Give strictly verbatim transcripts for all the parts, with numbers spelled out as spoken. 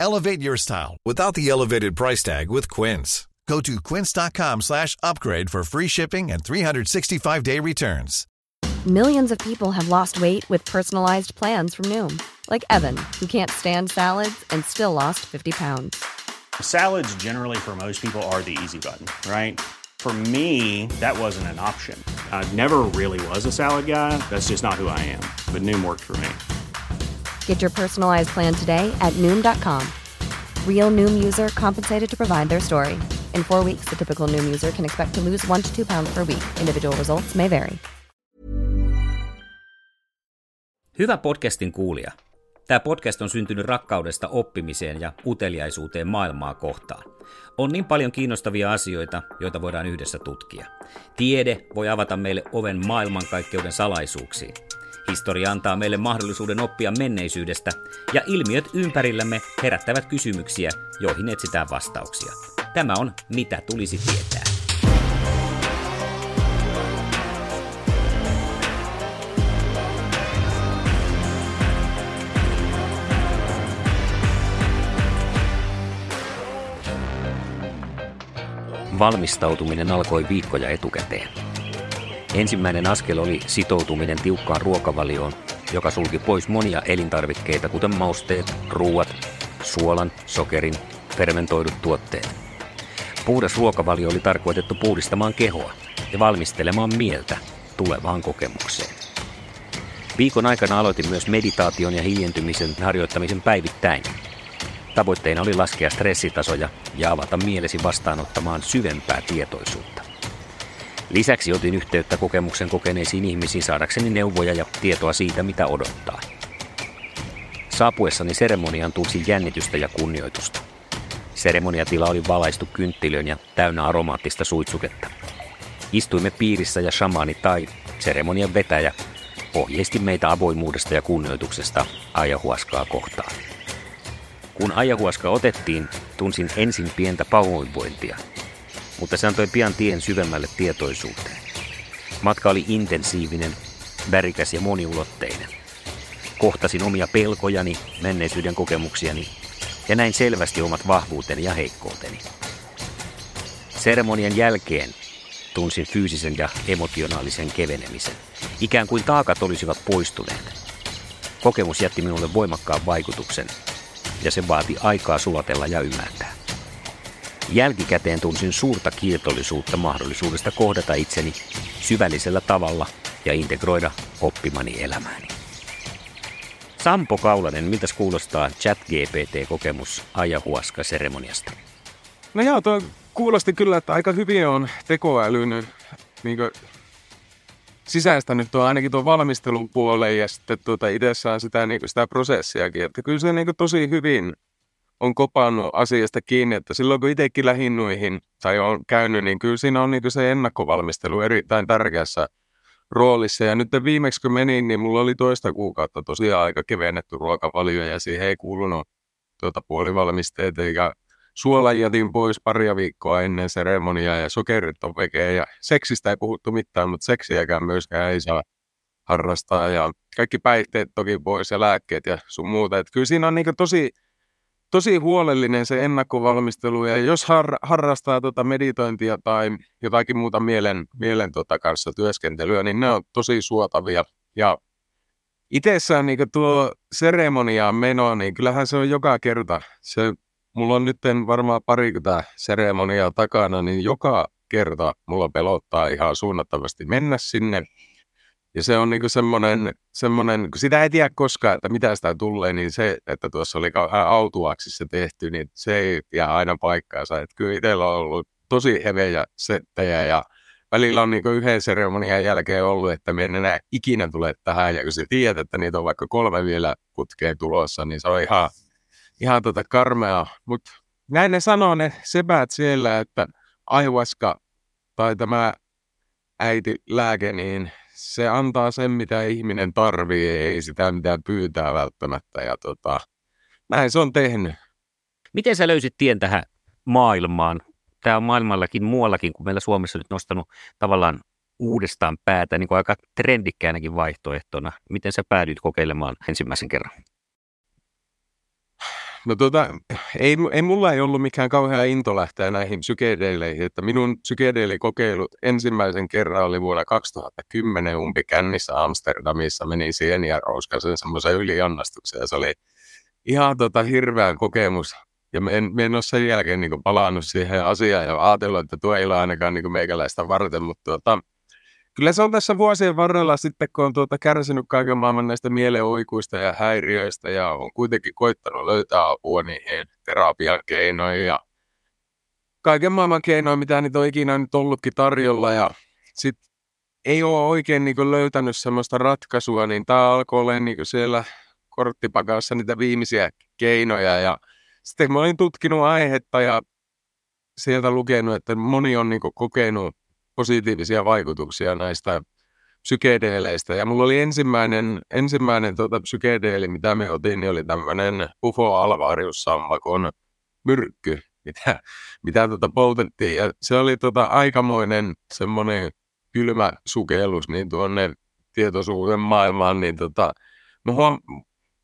Elevate your style without the elevated price tag with Quince. Go to quince.com slash upgrade for free shipping and three sixty-five day returns. Millions of people have lost weight with personalized plans from Noom, like Evan, who can't stand salads and still lost fifty pounds. Salads generally for most people are the easy button, right? For me, that wasn't an option. I never really was a salad guy. That's just not who I am. But Noom worked for me. Get your personalized plan today at Noom dot com. Real Noom user compensated to provide their story. In four weeks, the typical Noom user can expect to lose one to two pounds per week. Individual results may vary. Hyvä podcastin kuulija. Tämä podcast on syntynyt rakkaudesta oppimiseen ja uteliaisuuteen maailmaa kohtaan. On niin paljon kiinnostavia asioita, joita voidaan yhdessä tutkia. Tiede voi avata meille oven maailmankaikkeuden salaisuuksiin. Historia antaa meille mahdollisuuden oppia menneisyydestä, ja ilmiöt ympärillämme herättävät kysymyksiä, joihin etsitään vastauksia. Tämä on Mitä tulisi tietää. Valmistautuminen alkoi viikkoja etukäteen. Ensimmäinen askel oli sitoutuminen tiukkaan ruokavalioon, joka sulki pois monia elintarvikkeita, kuten mausteet, ruuat, suolan, sokerin, fermentoidut tuotteet. Puhdas ruokavalio oli tarkoitettu puhdistamaan kehoa ja valmistelemaan mieltä tulevaan kokemukseen. Viikon aikana aloitin myös meditaation ja hiljentymisen harjoittamisen päivittäin. Tavoitteena oli laskea stressitasoja ja avata mielesi vastaanottamaan syvempää tietoisuutta. Lisäksi otin yhteyttä kokemuksen kokeneisiin ihmisiin saadakseni neuvoja ja tietoa siitä, mitä odottaa. Saapuessani seremoniaan tulsi jännitystä ja kunnioitusta. Seremoniatila oli valaistu kynttilöön ja täynnä aromaattista suitsuketta. Istuimme piirissä ja shamaani tai seremonian vetäjä ohjeisti meitä avoimuudesta ja kunnioituksesta ayahuaskaa kohtaan. Kun ayahuasca otettiin, tunsin ensin pientä pahoinvointia, mutta se antoi pian tien syvemmälle tietoisuuteen. Matka oli intensiivinen, värikäs ja moniulotteinen. Kohtasin omia pelkojani, menneisyyden kokemuksiani ja näin selvästi omat vahvuuteni ja heikkouteni. Seremonian jälkeen tunsin fyysisen ja emotionaalisen kevenemisen, ikään kuin taakat olisivat poistuneet. Kokemus jätti minulle voimakkaan vaikutuksen, ja se vaati aikaa sulatella ja ymmärtää. Jälkikäteen tunsin suurta kiitollisuutta mahdollisuudesta kohdata itseni syvällisellä tavalla ja integroida oppimani elämääni. Sampo Kaulanen, miltä kuulostaa chat G P T-kokemus ayahuasca-seremoniasta? No joo, tuo kuulosti kyllä, että aika hyvin on tekoälynyt, niin kuin sisäistänyt tuo, ainakin tuon valmistelun puoleen ja sitten tuota itsessään sitä, niin sitä prosessiakin. Että kyllä se niin kuin tosi hyvin on kopannut asiasta kiinni, että silloin kun itsekin lähdin noihin tai on käynyt, niin kyllä siinä on niin kuin se ennakkovalmistelu erittäin tärkeässä roolissa. Ja nyt viimeksi kun menin, niin mulla oli toista kuukautta tosiaan aika kevennetty ruokavalio ja siihen ei kuulunut tuota puolivalmisteita ja suolan jätin pois paria viikkoa ennen seremoniaa ja sokerit on vegeä ja seksistä ei puhuttu mitään, mutta seksiäkään myöskään ei saa harrastaa ja kaikki päihteet toki pois ja lääkkeet ja sun muuta. Et kyllä siinä on niinku tosi, tosi huolellinen se ennakkovalmistelu ja jos har, harrastaa tota meditointia tai jotakin muuta mielen, mielen tota kanssa työskentelyä, niin ne on tosi suotavia ja itsessään niinku tuo seremoniaan meno, niin kyllähän se on joka kerta se. Mulla on nyt varmaan parikymmentä seremoniaa takana, niin joka kerta mulla pelottaa ihan suunnattavasti mennä sinne. Ja se on niinku semmoinen, semmoinen, kun sitä ei tiedä koskaan, että mitä sitä tulee, niin se, että tuossa oli autuaksissa tehty, niin se ei jää aina paikkaansa. Että kyllä itsellä on ollut tosi hevejä settejä ja välillä on niinku yhden seremonian jälkeen ollut, että me en enää ikinä tule tähän. Ja kun sä tiedät, että niitä on vaikka kolme vielä putkeen tulossa, niin se on ihan, ihan tota karmeaa. Mutta näin ne sanoo ne sepäät siellä, että ayahuasca tai tämä äitilääke, niin se antaa sen, mitä ihminen tarvii, ei sitä mitään pyytää välttämättä. Ja tota, näin se on tehnyt. Miten sä löysit tien tähän maailmaan? Tämä on maailmallakin muuallakin, kun meillä Suomessa nyt nostanut tavallaan uudestaan päätä niin kuin aika trendikkäänäkin vaihtoehtona. Miten sä päädyit kokeilemaan ensimmäisen kerran? No tota, ei, ei mulla ei ollut mikään kauhea into lähteä näihin psykedeleihin, että minun psykedeelikokeilut ensimmäisen kerran oli vuonna kaksituhattakymmenen umpikännissä Amsterdamissa, menin sieni ja rouskasin semmoisen yliannastukseen ja se oli ihan tota hirveä kokemus ja me en, me en ole sen jälkeen niinku palannut siihen asiaan ja ajatellut, että tuo ei ole ainakaan niinku meikäläistä varten, mutta tota, kyllä se on tässä vuosien varrella sitten, kun on tuota kärsinyt kaiken maailman näistä mielenoikuista ja häiriöistä ja on kuitenkin koittanut löytää apua niihin terapian keinoin ja kaiken maailman keinoin, mitä niitä on ikinä nyt ollutkin tarjolla ja sitten ei ole oikein niin kuin löytänyt semmoista ratkaisua, niin tämä alkoi olla niin kuin siellä korttipakassa niitä viimeisiä keinoja ja sitten kun mä olin tutkinut aihetta ja sieltä lukenut, että moni on niin kuin kokenut positiivisia vaikutuksia näistä psykedeleistä. Ja mulla oli ensimmäinen, ensimmäinen tota psykedeeli, mitä me otin, niin oli tämmöinen U F O-alvariussammakon myrkky, mitä, mitä tota poltettiin. Ja se oli tota aikamoinen semmoinen kylmä sukellus niin tuonne tietoisuuden maailmaan. Niin tota, mä huom-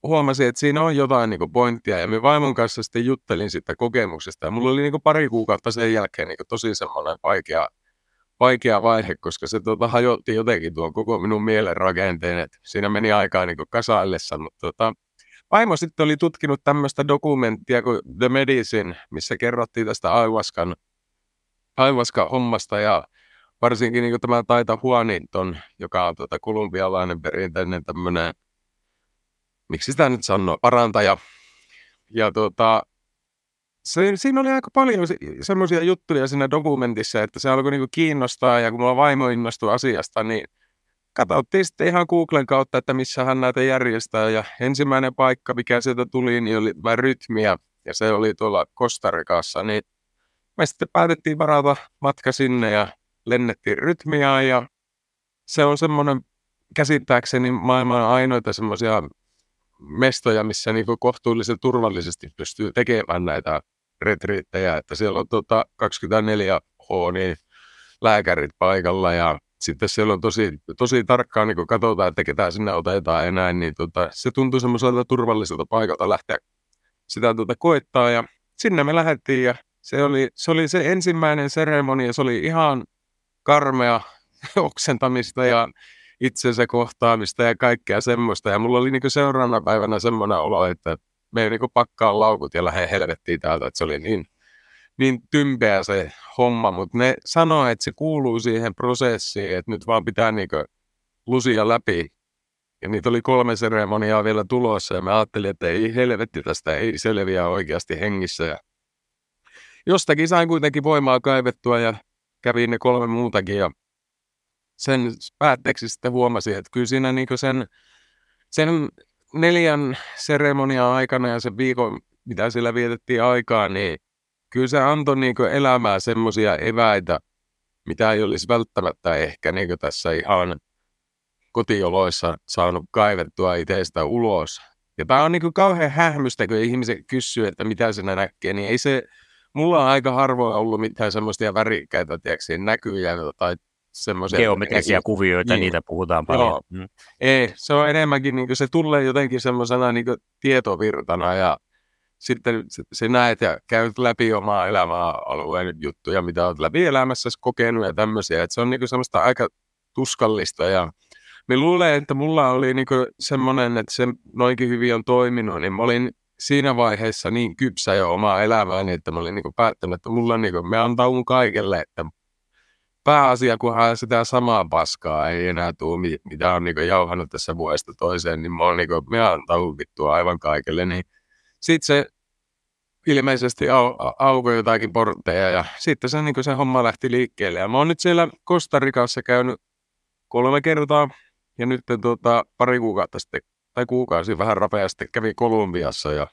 huomasin, että siinä on jotain niin kuin pointtia. Ja me vaimon kanssa sitten juttelin sitä kokemuksesta. Ja mulla oli niin kuin pari kuukautta sen jälkeen niin kuin tosi semmoinen vaikea Vaikea vaihe, koska se tuota, hajotti jotenkin tuon koko minun mielenrakenteen, että siinä meni aikaa niin kasaillessa, mutta tuota, vaimo sitten oli tutkinut tämmöistä dokumenttia kuin The Medicine, missä kerrottiin tästä ayahuascan, ayahuascan hommasta ja varsinkin niin tämä Taita Huoninton, joka on tuota, kolumbialainen perinteinen tämmöinen, miksi sitä nyt sanoo, parantaja. Ja tuota, Se, siinä oli aika paljon semmoisia juttuja siinä dokumentissa, että se alkoi niinku kiinnostaa ja kun mulla vaimo innostui asiasta, niin katsottiin sitten ihan Googlen kautta, että missä hän näitä järjestää ja ensimmäinen paikka, mikä sieltä tuli, niin oli tämä Rhythmia ja se oli tuolla Costa Ricassa, niin me sitten päätettiin varata matka sinne ja lennettiin Rhythmiaan ja se on semmoinen käsittääkseni maailman ainoita semmoisia mestoja, missä niinku kohtuullisen turvallisesti pystyy tekemään näitä retriittejä, että siellä on tuota kaksikymmentäneljä tuntia niin lääkärit paikalla ja sitten siellä on tosi, tosi tarkkaan niin katsotaan, että ketään sinne otetaan enää, niin tuota, se tuntuu semmoiselta turvalliselta paikalta lähteä sitä tuota koettaa ja sinne me lähdettiin ja se oli se, oli se ensimmäinen seremonia, se oli ihan karmea oksentamista ja itsensä kohtaamista ja kaikkea semmoista. Ja mulla oli niinku seuraavana päivänä semmoinen olo, että me ei niinku pakkaa laukut ja lähde helvettiin täältä. Että se oli niin, niin tympeä se homma, mutta ne sanoi, että se kuuluu siihen prosessiin, että nyt vaan pitää niinku lusia läpi. Ja niitä oli kolme seremoniaa vielä tulossa ja mä ajattelin, että ei helvetti, tästä ei selviä oikeasti hengissä. Ja jostakin sain kuitenkin voimaa kaivettua ja kävin ne kolme muutakin ja sen päätteeksi sitten huomasin, että kyllä siinä niinku sen, sen neljän seremonian aikana ja sen viikon, mitä siellä vietettiin aikaa, niin kyllä se antoi niinku elämää semmoisia eväitä, mitä ei olisi välttämättä ehkä niinku tässä ihan kotioloissa saanut kaivettua itsestä ulos. Ja tämä on niinku kauhean hähmystä, kun ihmiset kysyy, että mitä sinä näkee, niin ei se, mulla on aika harvoin ollut mitään semmoisia värikkäitä, tiedätkö, näkyjä tai geometrisiä kuvioita, niin. Niitä puhutaan paljon. Mm. Ei, se on enemmänkin, niin se tulee jotenkin semmoisena niin tietovirtana ja sitten se näet ja käyt läpi omaa elämää alueen juttuja, mitä olet läpi elämässäsi kokenut ja tämmöisiä. Et se on niin semmoista aika tuskallista ja me luulen, että mulla oli niin semmoinen, että se noinkin hyvin on toiminut, niin mä olin siinä vaiheessa niin kypsä jo omaa elämääni, että mä olin niin päättänyt, että mulla niin, me antaa mun kaikelle, että pääasia, kunhan sitä samaa paskaa ei enää tule, mitä on niinku jauhannut tässä vuodesta toiseen, niin mä oon niinku, mä antaa hukittua aivan kaikille, niin sit se ilmeisesti au, au, aukoi jotakin portteja ja sitten se, niinku, se homma lähti liikkeelle. Ja mä oon nyt siellä Costa Ricassa käynyt kolme kertaa ja nyt tuota, pari kuukautta sitten, tai kuukausi vähän rapeasti kävi Kolumbiassa ja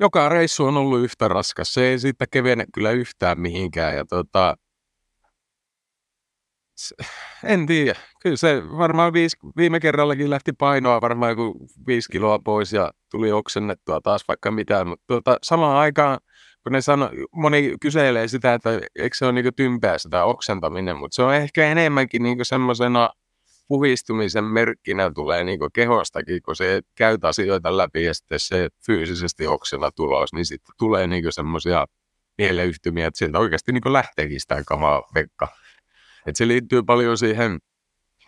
joka reissu on ollut yhtä raskas. Se ei siitä kevene kyllä yhtään mihinkään. Ja tota, en tiedä. Kyllä se varmaan viisi, viime kerrallakin lähti painoa varmaan joku viisi kiloa pois ja tuli oksennettua taas vaikka mitään. Mutta tota, samaan aikaan, kun ne sano, moni kyselee sitä, että eikö se ole niinku tympää sitä oksentaminen, mutta se on ehkä enemmänkin niinku semmoisena puhistumisen merkkinä tulee niinku kehostakin, kun se käyt asioita läpi ja sitten se fyysisesti oksena tulos, niin sitten tulee niinku semmoisia mieleyhtymiä, että sieltä oikeasti niinku lähteekin sitä kamaa vekka. Että se liittyy paljon siihen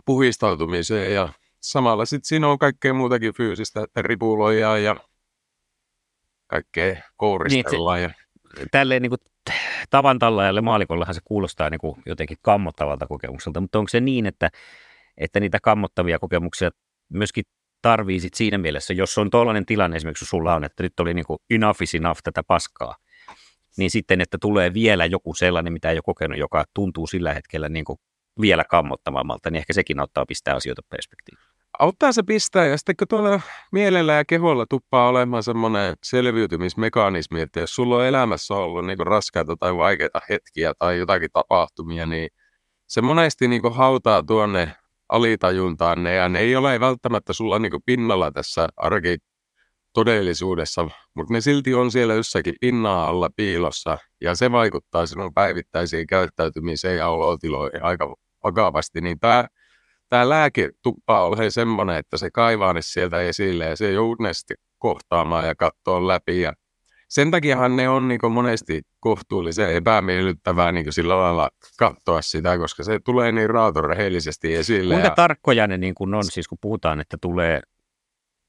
puhistautumiseen ja samalla sitten siinä on kaikkea muutakin fyysistä, että ripuloja ja kaikkea kouristellaan. Niin, ja tälleen niinku tavan tallajalle maalikollahan se kuulostaa niinku jotenkin kammottavalta kokemukselta, mutta onko se niin, että että niitä kammottavia kokemuksia myöskin tarvii sit siinä mielessä, jos on tuollainen tilanne esimerkiksi, kun sulla on, että nyt oli niin kuin enough is enough tätä paskaa, niin sitten, että tulee vielä joku sellainen, mitä ei ole kokenut, joka tuntuu sillä hetkellä niin kuin vielä kammottavammalta, niin ehkä sekin auttaa pistää asioita perspektiiviin. Auttaa se pistää, ja sitten kun tuolla mielellä ja keholla tuppaa olemaan semmoinen selviytymismekanismi, että jos sulla on elämässä ollut niin kuin raskaita tai vaikeita hetkiä tai jotakin tapahtumia, niin se monesti niin kuin hautaa tuonne alitajuntaan ne, ja ne ei ole välttämättä sulla niinku pinnalla tässä arkitodellisuudessa, mutta ne silti on siellä jossakin pinnaa alla piilossa, ja se vaikuttaa sinun päivittäisiin käyttäytymiseen ja olotiloihin aika vakavasti, niin tämä tää lääke tuppaa olemaan semmoinen, että se kaivaa ne sieltä esille, ja se joudut ne sitten kohtaamaan ja katsoa läpi, ja sen takiahan ne on niinku monesti kohtuullisen epämiellyttävää niinku sillä lailla katsoa sitä, koska se tulee niin raatorehellisesti esille. Kuinka ja tarkkoja ne niin kun on, siis kun puhutaan, että tulee,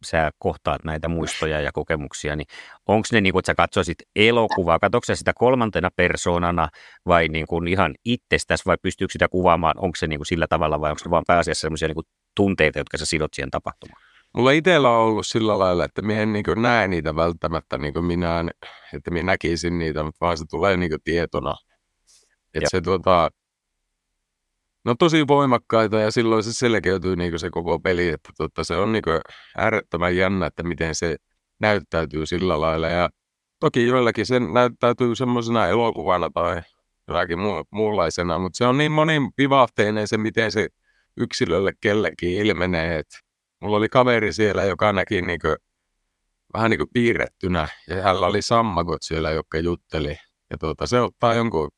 sä kohtaat näitä muistoja ja kokemuksia, niin onko ne niin kuin, että sä katsoisit elokuvaa, katsoitko sä sitä kolmantena persoonana vai niin kuin ihan itsestäsi vai pystyykö sitä kuvaamaan, onko se niin kuin sillä tavalla vai onko se vaan pääasiassa sellaisia niin kuin tunteita, jotka sä sidot siihen tapahtumaan? Mulla itsellä on ollut sillä lailla, että minä en niin kuin näe niitä välttämättä niin kuin minä, että minä näkisin niitä, mutta vaan se tulee niin kuin tietona. Että se tuota, no tosi voimakkaita ja silloin se selkeytyy niin kuin se koko peli, että tuota, se on niin kuin äärettömän jännä, että miten se näyttäytyy sillä lailla. Ja toki joillakin se näyttäytyy semmoisena elokuvana tai jollakin mu- muunlaisena, mutta se on niin monin vivahteinen se, miten se yksilölle kellekin ilmenee, että mulla oli kaveri siellä, joka näki niin kuin, vähän niin kuin piirrettynä, ja hänellä oli sammakot siellä, jotka jutteli. Ja tuota, se ottaa jonkun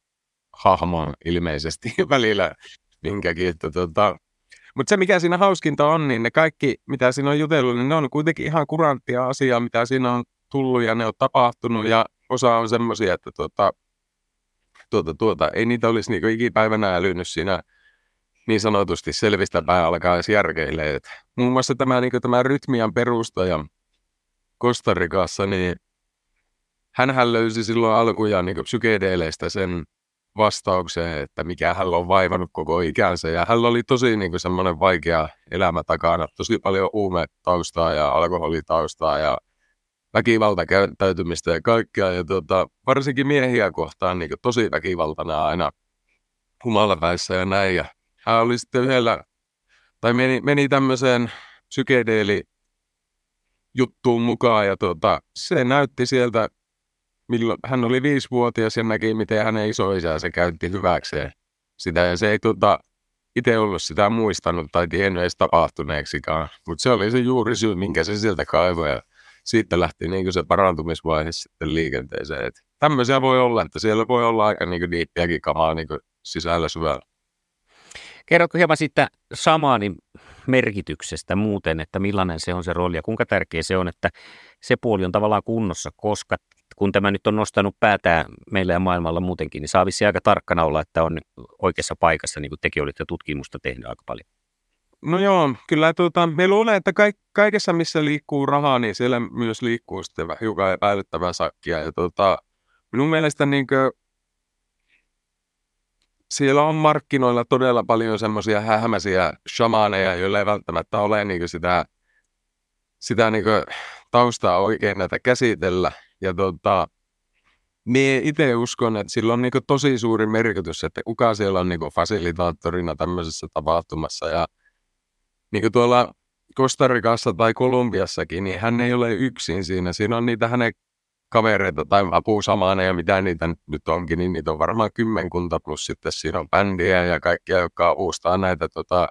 hahmon ilmeisesti välillä minkäkin. Tuota. Mutta se, mikä siinä hauskinta on, niin ne kaikki, mitä siinä on jutellut, niin ne on kuitenkin ihan kuranttia asiaa, mitä siinä on tullut, ja ne on tapahtunut, ja osa on semmoisia, että tuota, tuota, tuota, ei niitä olisi niin kuin ikipäivänä älynyt siinä niin sanotusti selvistä pää alkaa edes järkeilee. Muun muassa tämä, niin tämä Rhythmian perustaja Costa Ricassa, niin hänhän löysi silloin alkujaan niin psykedeleistä sen vastaukseen, että mikä hän on vaivannut koko ikänsä. Ja hän oli tosi niin semmoinen vaikea elämä takana, tosi paljon huumetaustaa ja alkoholitaustaa ja väkivaltakäyttäytymistä ja kaikkea. Ja tuota, varsinkin miehiä kohtaan niin tosi väkivaltana aina humalapäissä ja näin. Ja hän oli sitten yhdellä, tai meni, meni tämmöiseen psykedeeli-juttuun mukaan, ja tuota, se näytti sieltä, milloin hän oli viisivuotias ja näki, miten hänen isoisänsä käytti hyväkseen sitä, ja se ei tuota, itse ollut sitä muistanut tai tiennyt edes tapahtuneeksikaan, mutta se oli se juuri syy, minkä se sieltä kaivoi, ja siitä lähti niin se parantumisvaihe sitten liikenteeseen. Et tämmöisiä voi olla, että siellä voi olla aika niin niittiäkin kamaa niin sisällä syvällä. Kerrotko hieman siitä samanin merkityksestä muuten, että millainen se on se rooli ja kuinka tärkeä se on, että se puoli on tavallaan kunnossa, koska kun tämä nyt on nostanut päätään meillä ja maailmalla muutenkin, niin saa vissiin aika tarkkana olla, että on oikeassa paikassa, niin kuin tekin olitte tutkimusta tehnyt aika paljon. No joo, kyllä tuota, me luulen, että kaikessa missä liikkuu rahaa, niin siellä myös liikkuu sitten hiukan epäilyttävää sakkia ja tuota, minun mielestä niinkö siellä on markkinoilla todella paljon semmoisia hämäisiä shamaaneja, joilla ei välttämättä ole niin kuin sitä, sitä niin kuin taustaa oikein näitä käsitellä. Ja tota, minä itse uskon, että sillä on niin kuin tosi suuri merkitys, että kuka siellä on niin kuin fasilitaattorina tämmöisessä tapahtumassa. Ja niin kuin tuolla Costa Ricassa tai Kolumbiassakin, niin hän ei ole yksin siinä. Siinä on niitä hänen kavereita tai apusamaneja, mitä niitä nyt onkin, niin niitä on varmaan kymmenkunta plus sitten siinä on bändiä ja kaikkia, jotka avustaa näitä tota,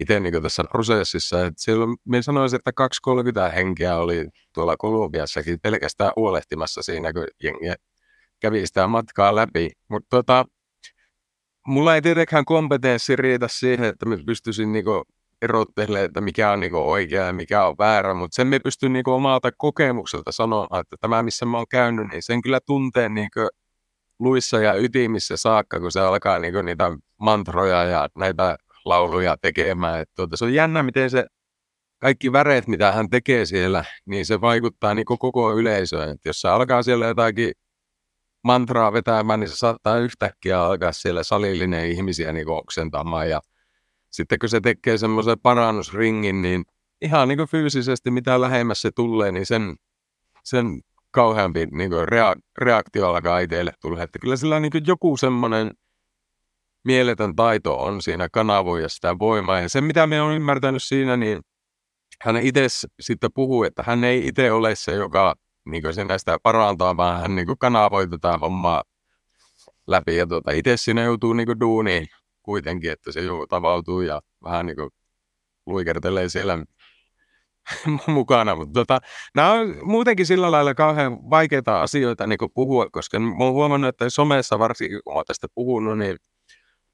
itse niin tässä prosessissa. Et silloin minä sanoisin, että kaksi kolmekymmentä henkeä oli tuolla Kolumbiassakin pelkästään huolehtimassa siinä, kun jengi kävi sitä matkaa läpi. Mutta tota, mulla ei tietenkään kompetenssi riitä siihen, että minä pystyisin niinku erottelemaan, että mikä on niinku oikea ja mikä on väärä, mutta sen me pystyn niinku omalta kokemukselta sanomaan, että tämä, missä mä oon käynyt, niin sen kyllä tuntee niinku luissa ja ytimissä saakka, kun se alkaa niinku niitä mantroja ja näitä lauluja tekemään. Et tuota, se on jännä, miten se kaikki väreet, mitä hän tekee siellä, niin se vaikuttaa niinku koko yleisöön. Et jos se alkaa siellä jotakin mantraa vetämään, niin se saattaa yhtäkkiä alkaa siellä salillinen ihmisiä niinku oksentamaan ja sitten kun se tekee semmoisen parannusringin, niin ihan niin kuin fyysisesti mitä lähemmäs se tulee, niin sen, sen kauheampi niin kuin rea- reaktio alkaa itselle tulla. Että kyllä sillä niin kuin joku semmoinen mieletön taito on siinä kanavoja sitä voimaa. Ja se mitä me on ymmärtänyt siinä, niin hän itse sitten puhuu, että hän ei itse ole se, joka niin kuin se näistä parantaa, vaan hän niin kuin kanavoi tätä hommaa läpi. Ja tuota, itse siinä joutuu niin kuin duuniin kuitenkin, että se joku tavautuu ja vähän niin kuin luikertelee siellä mukana. Mutta tota, nämä on muutenkin sillä lailla kauhean vaikeita asioita niin kuin puhua, koska mä oon huomannut, että somessa varsinkin, kun mä oon tästä puhunut, niin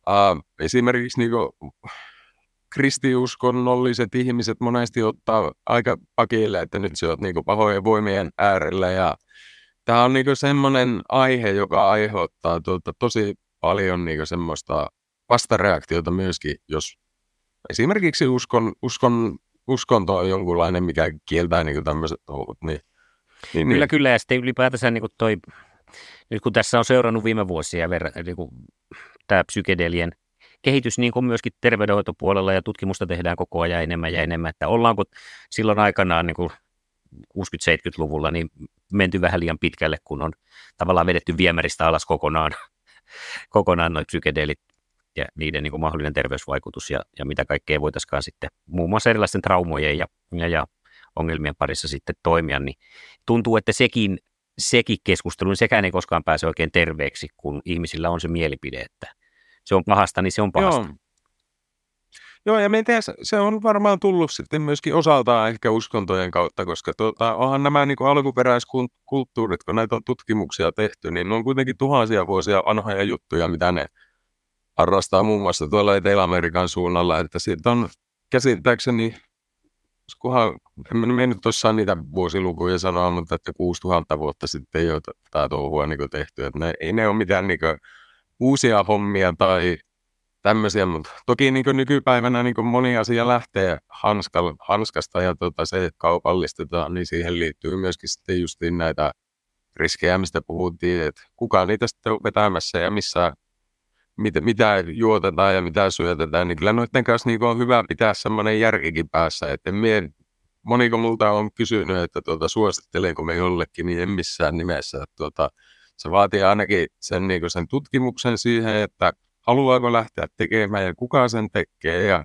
äh, esimerkiksi niin kuin kristiuskonnolliset ihmiset monesti ottaa aika pakille, että nyt sä oot niin kuin pahojen voimien äärellä. Ja tämä on niin kuin semmoinen aihe, joka aiheuttaa tuota, tosi paljon niin kuin semmoista vastareaktiota myöskin, jos esimerkiksi uskon, uskon, uskonto on jonkunlainen, mikä kieltää niin tämmöiset houkut. Niin, niin, kyllä, niin. kyllä. Ja sitten ylipäätänsä niin toi, nyt kun tässä on seurannut viime vuosia verran, niin tämä psykedelien kehitys niin kuin myöskin terveydenhoitopuolella ja tutkimusta tehdään koko ajan enemmän ja enemmän, että ollaanko silloin aikanaan niin kuusikymmentä-seitsemänkymmentäluvulla niin menty vähän liian pitkälle, kun on tavallaan vedetty viemäristä alas kokonaan, kokonaan noin psykedelit ja niiden niin kuin mahdollinen terveysvaikutus ja, ja mitä kaikkea voitaisikaan sitten muun muassa erilaisten traumojen ja, ja, ja ongelmien parissa sitten toimia, niin tuntuu, että sekin, sekin keskustelu, niin sekään ei koskaan pääse oikein terveeksi, kun ihmisillä on se mielipide, että se on pahasta, niin se on pahasta. Joo, Joo ja miten se on varmaan tullut sitten myöskin osaltaan ehkä uskontojen kautta, koska tuota, onhan nämä niin kuin alkuperäiskulttuurit, kun näitä on tutkimuksia tehty, niin ne on kuitenkin tuhansia vuosia vanhoja juttuja, mitä ne harrastaa muun muassa tuolla Etelä-Amerikan suunnalla, että siitä on käsittääkseni, kunhan, en nyt tosiaan niitä vuosilukuja sanoa, mutta että kuusituhatta vuotta sitten jo tämä touhua niin tehty, että ne, ei ne ole mitään niin kuin uusia hommia tai tämmöisiä, mutta toki niin kuin nykypäivänä niin kuin moni asia lähtee hanska, hanskasta ja tuota, se, että kaupallistetaan, niin siihen liittyy myöskin sitten justiin näitä riskejä, mistä puhuttiin, että kuka niitä sitten on vetämässä ja missä Mitä, mitä juotetaan ja mitä syötetään, niin kyllä noiden kanssa niin on hyvä pitää semmoinen järkikin päässä. Että mie, moniko multa on kysynyt, että tuota, suosittelenko me jollekin, niin en missään nimessä. Että tuota, se vaatii ainakin sen, niin sen tutkimuksen siihen, että haluaako lähteä tekemään ja kuka sen tekee. Ja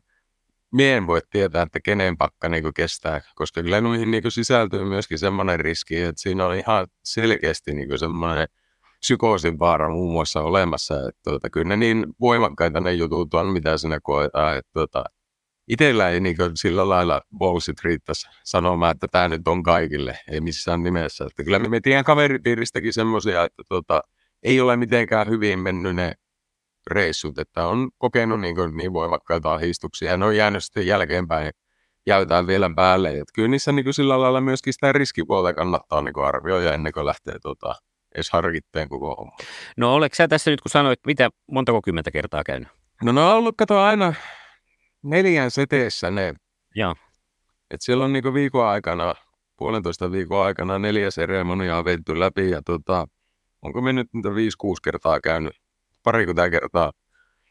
mie en voi tietää, että kenen pakka niin kestää, koska kyllä noihin niin sisältyy myöskin semmoinen riski, että siinä on ihan selkeästi niin semmoinen psykoosin vaara muun muassa olemassa, että tuota, kyllä ne niin voimakkaita ne jutut on, mitä siinä koetaan, että tuota, itsellä ei niin kuin sillä lailla bullshit riittäisi sanomaan, että tämä nyt on kaikille, ei missään nimessä. Että kyllä me tiedän kaveripiiristäkin semmoisia, että tuota, ei ole mitenkään hyvin mennyt ne reissut, että on kokenut niin, niin voimakkaita ahdistuksia ja ne on jäänyt sitten jälkeenpäin jäytään vielä päälle. Että kyllä niissä niin kuin sillä lailla myöskin sitä riskipuolta kannattaa niin kuin arvioida ennen kuin lähtee tuota edes harkitteen koko homma. No oletko sä tässä nyt, kun sanoit, mitä montako kymmentä kertaa käynyt? No ne on ollut, kato, aina neljän seteessä ne. Joo. Että siellä on niinku viikon aikana, puolentoista viikon aikana neljä seremoniaa vedetty läpi ja tota, onko me nyt viisi kuusi kertaa käynyt, parikymmentä kertaa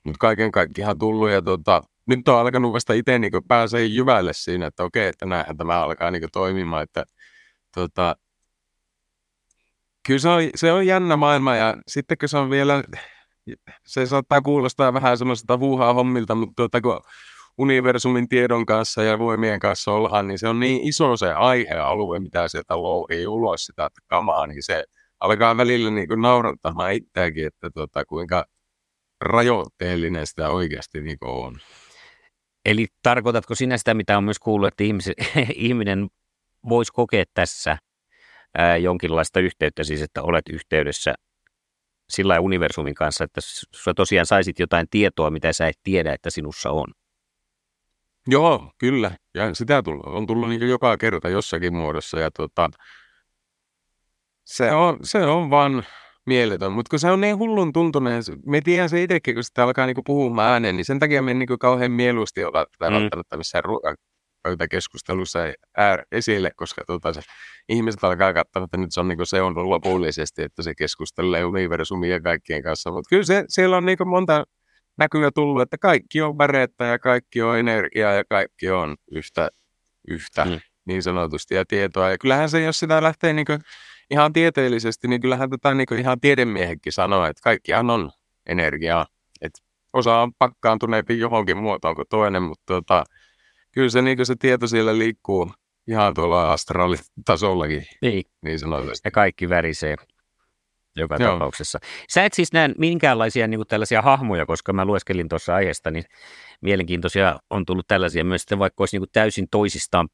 Mutta kaiken kaikkiaan tullut ja tota, nyt on alkanut vasta itse niin pääsee jyvälle siinä, että okei, että näinhän tämä alkaa niin toimimaan. Että, tota, kyllä se on, se on jännä maailma ja sitten kun se on vielä, se saattaa kuulostaa vähän semmoiselta vuuhaa hommilta, mutta tuota, kun universumin tiedon kanssa ja voimien kanssa ollaan, niin se on niin iso se aihealue, mitä sieltä louhii ulos sitä kamaa, niin se alkaa välillä niin kuin naurattamaan itseäkin, että tuota, kuinka rajoitteellinen sitä oikeasti niin kuin on. Eli tarkoitatko sinä sitä, mitä on myös kuullut, että ihmisen, ihminen voisi kokea tässä ää, jonkinlaista yhteyttä, siis että olet yhteydessä sillä universumin kanssa, että sä tosiaan saisit jotain tietoa, mitä sä et tiedä, että sinussa on? Joo, kyllä. Ja sitä on tullut niin joka kerta jossakin muodossa. Ja tota, se, on, se on vaan mieletön. Mutta kun se on niin hullun tuntuneen, me tiedän se itsekin, kun sitä alkaa niinku puhumaan ääneen, niin sen takia me en niinku kauhean mieluusti olla välttämättä mm. missään ruokapöytäkeskustelussa esille, koska tota, se, ihmiset alkaa katsoa, että nyt se on, niinku, se on lopullisesti, että se keskustelee universumia kaikkien kanssa. Mutta kyllä se, siellä on niinku monta näkyy tullut, että kaikki on värettä ja kaikki on energiaa ja kaikki on yhtä, yhtä mm. niin sanotusti ja tietoa. Ja kyllähän se, jos sitä lähtee niin ihan tieteellisesti, niin kyllähän tätä niin ihan tiedemiehekin sanoo, että kaikkihan on energiaa. Et osa on pakkaantuneempi johonkin muotoon kuin toinen, mutta tota, kyllä se, niin se tieto siellä liikkuu ihan tuolla astraalitasollakin niin, niin sanotusti. Ja kaikki värisee. Joka Joo. tapauksessa. Sä et siis näe minkäänlaisia niin kuin tällaisia hahmoja, koska mä lueskelin tuossa aiheesta, niin mielenkiintoisia on tullut tällaisia myös, että vaikka olisi niin kuin täysin toisistaan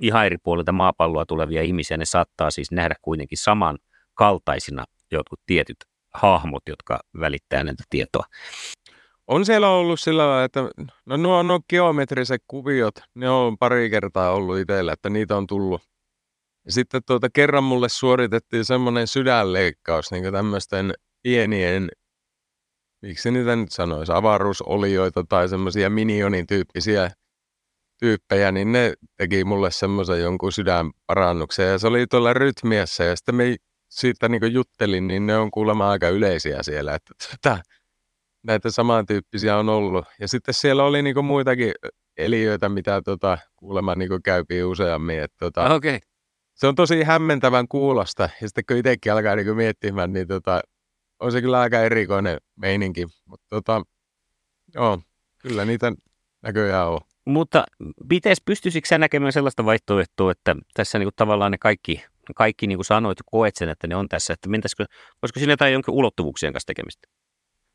ihan eri puolilta maapalloa tulevia ihmisiä, ne saattaa siis nähdä kuitenkin samankaltaisina jotkut tietyt hahmot, jotka välittää näitä tietoa. On siellä ollut sillä lailla, että no nuo, nuo geometriset kuviot, ne on pari kertaa ollut itsellä, että niitä on tullut. Sitten tuota, kerran mulle suoritettiin semmoinen sydänleikkaus, niin kuin tämmöisten pienien, miksi niitä nyt sanoisi, avaruusolioita tai semmoisia minionin tyyppisiä tyyppejä, niin ne teki mulle semmoisen jonkun sydänparannuksen ja se oli tuolla Rytmiässä ja sitten me siitä niin kuin juttelin, niin ne on kuulemma aika yleisiä siellä, että tätä, näitä samantyyppisiä on ollut ja sitten siellä oli niin kuin muitakin eliöitä, mitä tuota, kuulemma niin kuin käypii useammin, että tuota, okay. Se on tosi hämmentävän kuulosta, ja sitten kun itsekin alkaa niinku miettimään, niin tota, on se kyllä aika erikoinen meininki. Mutta tota, joo, kyllä niitä näköjään on. Mutta miten pystyisikö sä näkemään sellaista vaihtoehtoa, että tässä niinku tavallaan ne kaikki, kaikki niinku sanoit ja koet sen, että ne on tässä, että mentäisikö, olisiko siinä jotain jonkin ulottuvuuksien kanssa tekemistä?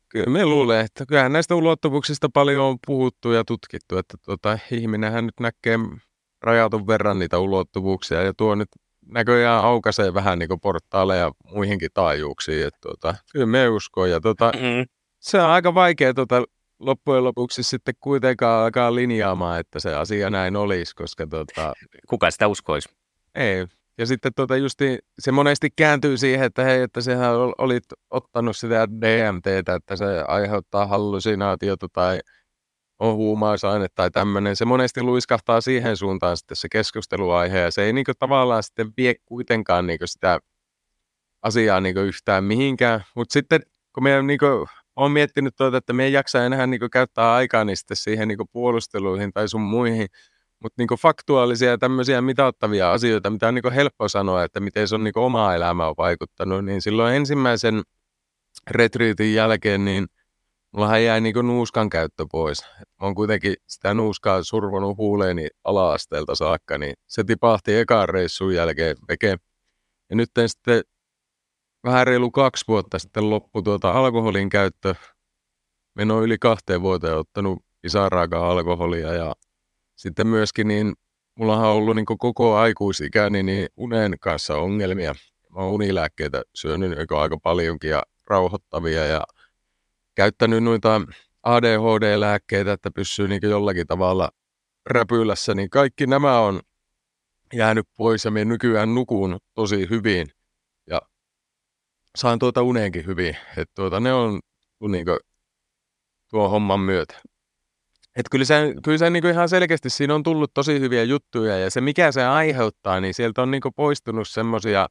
Kyllä me luulen, että kyllähän näistä ulottuvuuksista paljon on puhuttu ja tutkittu, että tota, ihminenhän nyt näkee rajatun verran niitä ulottuvuuksia ja tuo nyt näköjään aukaisee vähän niin kuin portaaleja muihinkin taajuuksiin. Että tuota, kyllä me uskon ja tuota, mm-hmm. se on aika vaikea tuota, loppujen lopuksi sitten kuitenkaan alkaa linjaamaan, että se asia näin olisi, koska tuota, kuka sitä uskoisi? Ei. Ja sitten tuota, justi se monesti kääntyy siihen, että hei, että sehän olit ottanut sitä D M T:tä, että se aiheuttaa hallusinaatiota tai on huumausaine tai tämmöinen. Se monesti luiskahtaa siihen suuntaan sitten se keskusteluaihe ja se ei niinku tavallaan sitten vie kuitenkaan niinku sitä asiaa niinku yhtään mihinkään. Mutta sitten kun me niinku, on miettinyt tuota, että me ei jaksa enää niinku käyttää aikaa niin sitten siihen niinku puolusteluihin tai sun muihin, mutta niinku faktuaalisia ja tämmöisiä mitattavia asioita, mitä on niinku helppo sanoa, että miten se on niinku omaa elämää vaikuttanut, niin silloin ensimmäisen retriitin jälkeen niin mullahan jäi niinku nuuskan käyttö pois. Mä oon kuitenkin sitä nuuskaa survonut huuleeni ala-asteelta saakka, niin se tipahti ekaan reissun jälkeen veke. Ja nyt sitten vähän reilu kaksi vuotta sitten loppui tuota alkoholin käyttö. Mä en oo yli kahteen vuoteen ottanut pisaraakaan alkoholia ja sitten myöskin niin mullahan on ollut niinku koko aikuisikäni niin unen kanssa ongelmia. Mä oon unilääkkeitä syönyt aika paljonkin ja rauhoittavia ja käyttänyt noita A D H D-lääkkeitä, että pysyy niin jollakin tavalla räpylässä, niin kaikki nämä on jäänyt pois ja minä nykyään nukuun tosi hyvin ja saan tuota uneenkin hyvin, että tuota, ne on niin kuin, tuo homman myötä. Että kyllä se, kyllä se niin ihan selkeästi siinä on tullut tosi hyviä juttuja ja se mikä se aiheuttaa, niin sieltä on niin poistunut semmoisia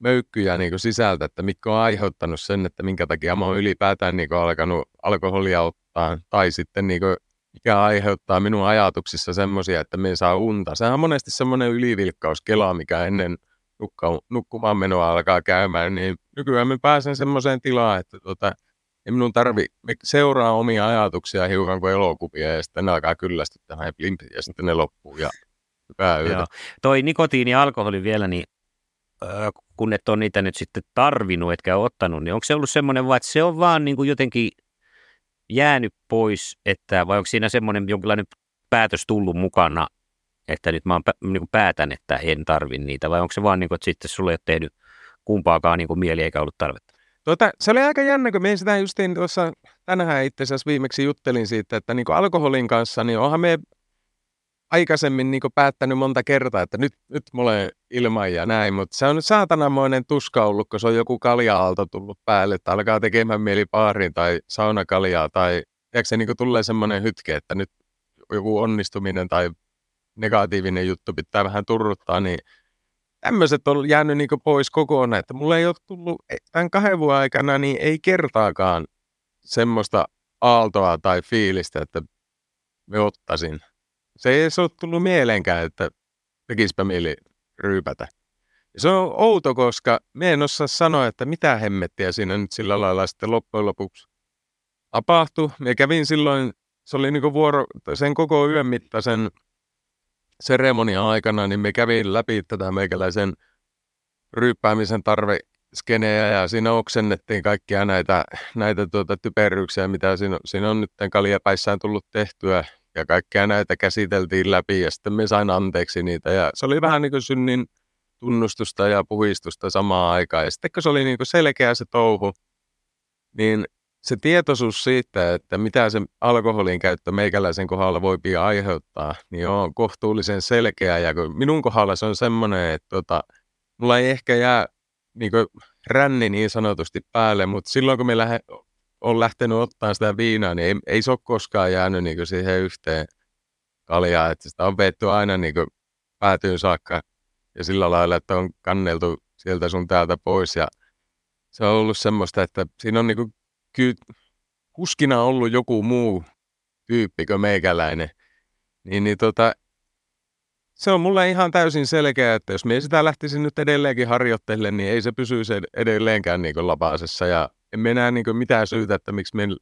möykkyjä niin kuin sisältä, että mitkä on aiheuttanut sen, että minkä takia mä oon ylipäätään niin kuin alkanut alkoholia ottaa kohtaan. Tai sitten niin kuin, mikä aiheuttaa minun ajatuksissa semmoisia, että me saa unta. Sehän on monesti semmoinen ylivilkkauskela, mikä ennen nukka- nukkumaan menoa alkaa käymään. Niin nykyään me pääsen semmoiseen tilaan, että tuota, ei minun tarvitse seuraa omia ajatuksia hiukan kuin elokuvia ja sitten ne alkaa kyllästyttämään ja plimpiä ja sitten ne loppuu ja hyvää yötä. Joo. Toi nikotiini ja alkoholi vielä, niin kun et ole niitä nyt sitten tarvinnut, etkä ottanut, niin onko se ollut semmoinen vai, että se on vaan niin kuin jotenkin jäänyt pois, että, vai onko siinä semmoinen jonkinlainen päätös tullut mukana, että nyt mä oon, niin kuin päätän, että en tarvi niitä, vai onko se vaan niin kuin, että sitten sulle ei ole tehnyt kumpaakaan niin kuin mieli eikä ollut tarvetta? Tuota, se oli aika jännä, kun minä sitä justiin tuossa tänään itse asiassa viimeksi juttelin siitä, että niin kuin alkoholin kanssa, niin onhan me aikaisemmin niin kuin päättänyt monta kertaa, että nyt, nyt mä olen ilman ja näin, mutta se on saatanamoinen tuska ollut, kun se on joku kalja-aalto tullut päälle, että alkaa tekemään mieli baariin tai saunakaljaa tai tiedätkö se niin kuin tulee semmoinen hytke, että nyt joku onnistuminen tai negatiivinen juttu pitää vähän turruttaa, niin tämmöiset on jäänyt niin kuin pois kokonaan, että mulla ei ole tullut tämän kahden vuoden aikana, niin ei kertaakaan semmoista aaltoa tai fiilistä, että me ottaisin. Se ei ole tullut mieleenkään, että tekisipä mieli ryypätä. Ja se on outo, koska me en osaa sanoa, että mitä hemmettiä siinä nyt sillä lailla sitten loppujen lopuksi tapahtui. Me kävin silloin, se oli niin kuin vuoro, sen koko yön mittaisen seremonian aikana, niin me kävin läpi tätä meikäläisen ryyppäämisen tarveskenejä ja siinä oksennettiin kaikkia näitä, näitä tuota typeryyksiä, mitä siinä, siinä on nyt kaljapäissään tullut tehtyä. Ja kaikkea näitä käsiteltiin läpi ja sitten me sain anteeksi niitä. Ja se oli vähän niin kuin synnin tunnustusta ja puhistusta samaan aikaan. Ja sitten kun se oli niin kuin selkeä se touhu, niin se tietoisuus siitä, että mitä se alkoholin käyttö meikäläisen kohdalla voi aiheuttaa, niin on kohtuullisen selkeä. Ja minun kohdalla se on semmoinen, että tota, mulla ei ehkä jää niin kuin ränni niin sanotusti päälle, mutta silloin kun me lähdetään, on lähtenyt ottaa sitä viinaa, niin ei, ei se ole koskaan jäänyt niin kuin siihen yhteen kaljaan, että sitä on veetty aina niin kuin päätyyn saakka ja sillä lailla, että on kanneltu sieltä sun täältä pois ja se on ollut semmoista, että siinä on niin kuin ky- kuskina ollut joku muu tyyppi kuin meikäläinen, niin, niin tota, se on mulle ihan täysin selkeä, että jos minä sitä lähtisin nyt edelleenkin harjoittelemaan, niin ei se pysyisi edelleenkään niin kuin lapasessa ja en enää niin mitään syytä, että miksi minä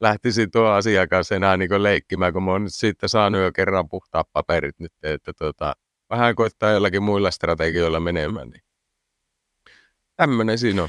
lähtisin tuo asian kanssa enää niin leikkimään, kun minä olen nyt siitä saanut jo kerran puhtaat paperit nyt, että tota, vähän koittaa jollakin muilla strategioilla menemään. Niin. Tämmöinen siinä on.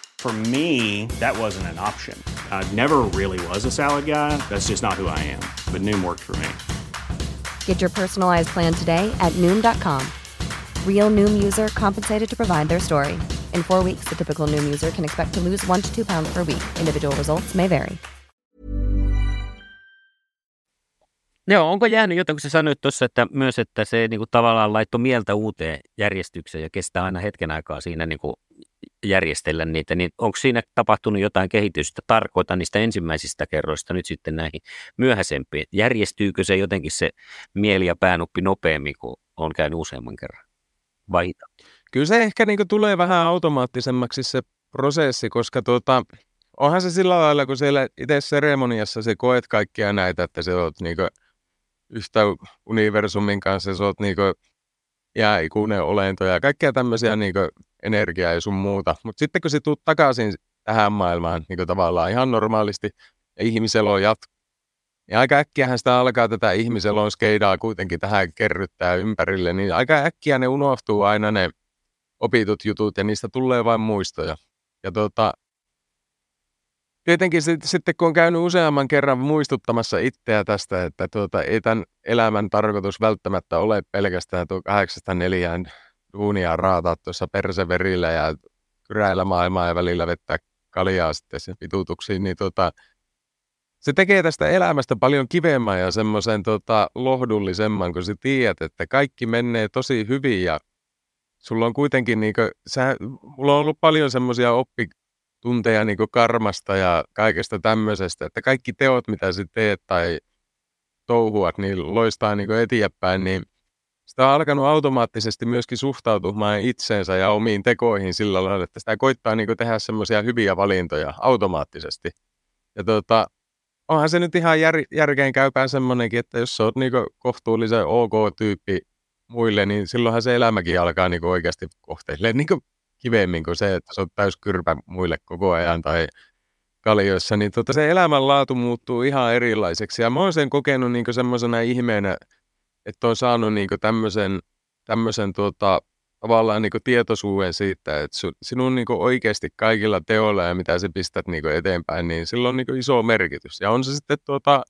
For me, that wasn't an option. I never really was a salad guy. That's just not who I am. But Noom worked for me. Get your personalized plan today at Noom dot com. Real Noom user compensated to provide their story. In four weeks, the typical Noom user can expect to lose one to two pounds per week. Individual results may vary. Joo, onko jäänyt jotain, kun sä sanoit tuossa, että myös, että se niinku tavallaan laittoi mieltä uuteen järjestykseen ja kestää aina hetken aikaa siinä niinku järjestellä niitä, niin onko siinä tapahtunut jotain kehitystä? Tarkoitan niistä ensimmäisistä kerroista nyt sitten näihin myöhäisempiin. Järjestyykö se jotenkin se mieli ja päänuppi nopeammin, kun on käynyt useamman kerran? Vai? Kyllä se ehkä niinku tulee vähän automaattisemmaksi se prosessi, koska tuota... onhan se sillä lailla, kun siellä itse seremoniassa se koet kaikkia näitä, että sä oot niinku yhtä universumin kanssa, sä oot niinku jääikuinen olento ja kaikkea tämmöisiä niinku energiaa ja sun muuta. Mutta sitten kun sä tuut takaisin tähän maailmaan niinku tavallaan ihan normaalisti ja ihmiselon jatkuu, niin aika äkkiähän sitä alkaa tätä ihmiselon skeidaa kuitenkin tähän kerryttää ympärille, niin aika äkkiä ne unohtuu aina ne opitut jutut ja niistä tulee vain muistoja. Ja tuota... Tietenkin sitten kun on käynyt useamman kerran muistuttamassa itseä tästä, että tuota, ei tämän elämän tarkoitus välttämättä ole pelkästään tuo kahdeksasta neljään duunia raataa tuossa perseverillä ja kyräillä maailmaa ja välillä vettää kaljaa sitten sen vitutuksiin, niin tuota, se tekee tästä elämästä paljon kivemmän ja semmoisen tota, lohdullisemman, kun sä tiedät, että kaikki menee tosi hyvin ja sulla on kuitenkin, niin kuin, sä, mulla on ollut paljon semmoisia oppitunteja niin kuin karmasta ja kaikesta tämmöisestä, että kaikki teot, mitä sä teet tai touhuat, niin loistaa niin kuin eteenpäin, niin sitä on alkanut automaattisesti myöskin suhtautumaan itseensä ja omiin tekoihin sillä lailla, että sitä koittaa niin kuin tehdä semmoisia hyviä valintoja automaattisesti. Ja tota, onhan se nyt ihan jär, järkeen käypää semmoinenkin, että jos sä oot niin kuin kohtuullisen ok-tyyppi muille, niin silloinhan se elämäkin alkaa niin kuin oikeasti kohteilleen niin kuin kivemmin kuin se, että sä oot täyskyrpä muille koko ajan tai kaljoissa. Niin tota, se elämänlaatu muuttuu ihan erilaiseksi ja mä oon sen kokenut niin kuin semmoisena ihmeenä, että on saanut niinku tämmöisen, tämmöisen tuota, tavallaan niinku tietoisuuden siitä, että sun, sinun niinku oikeasti kaikilla teoilla ja mitä sä pistät niinku eteenpäin, niin sillä on niinku iso merkitys. Ja on se sitten tuota,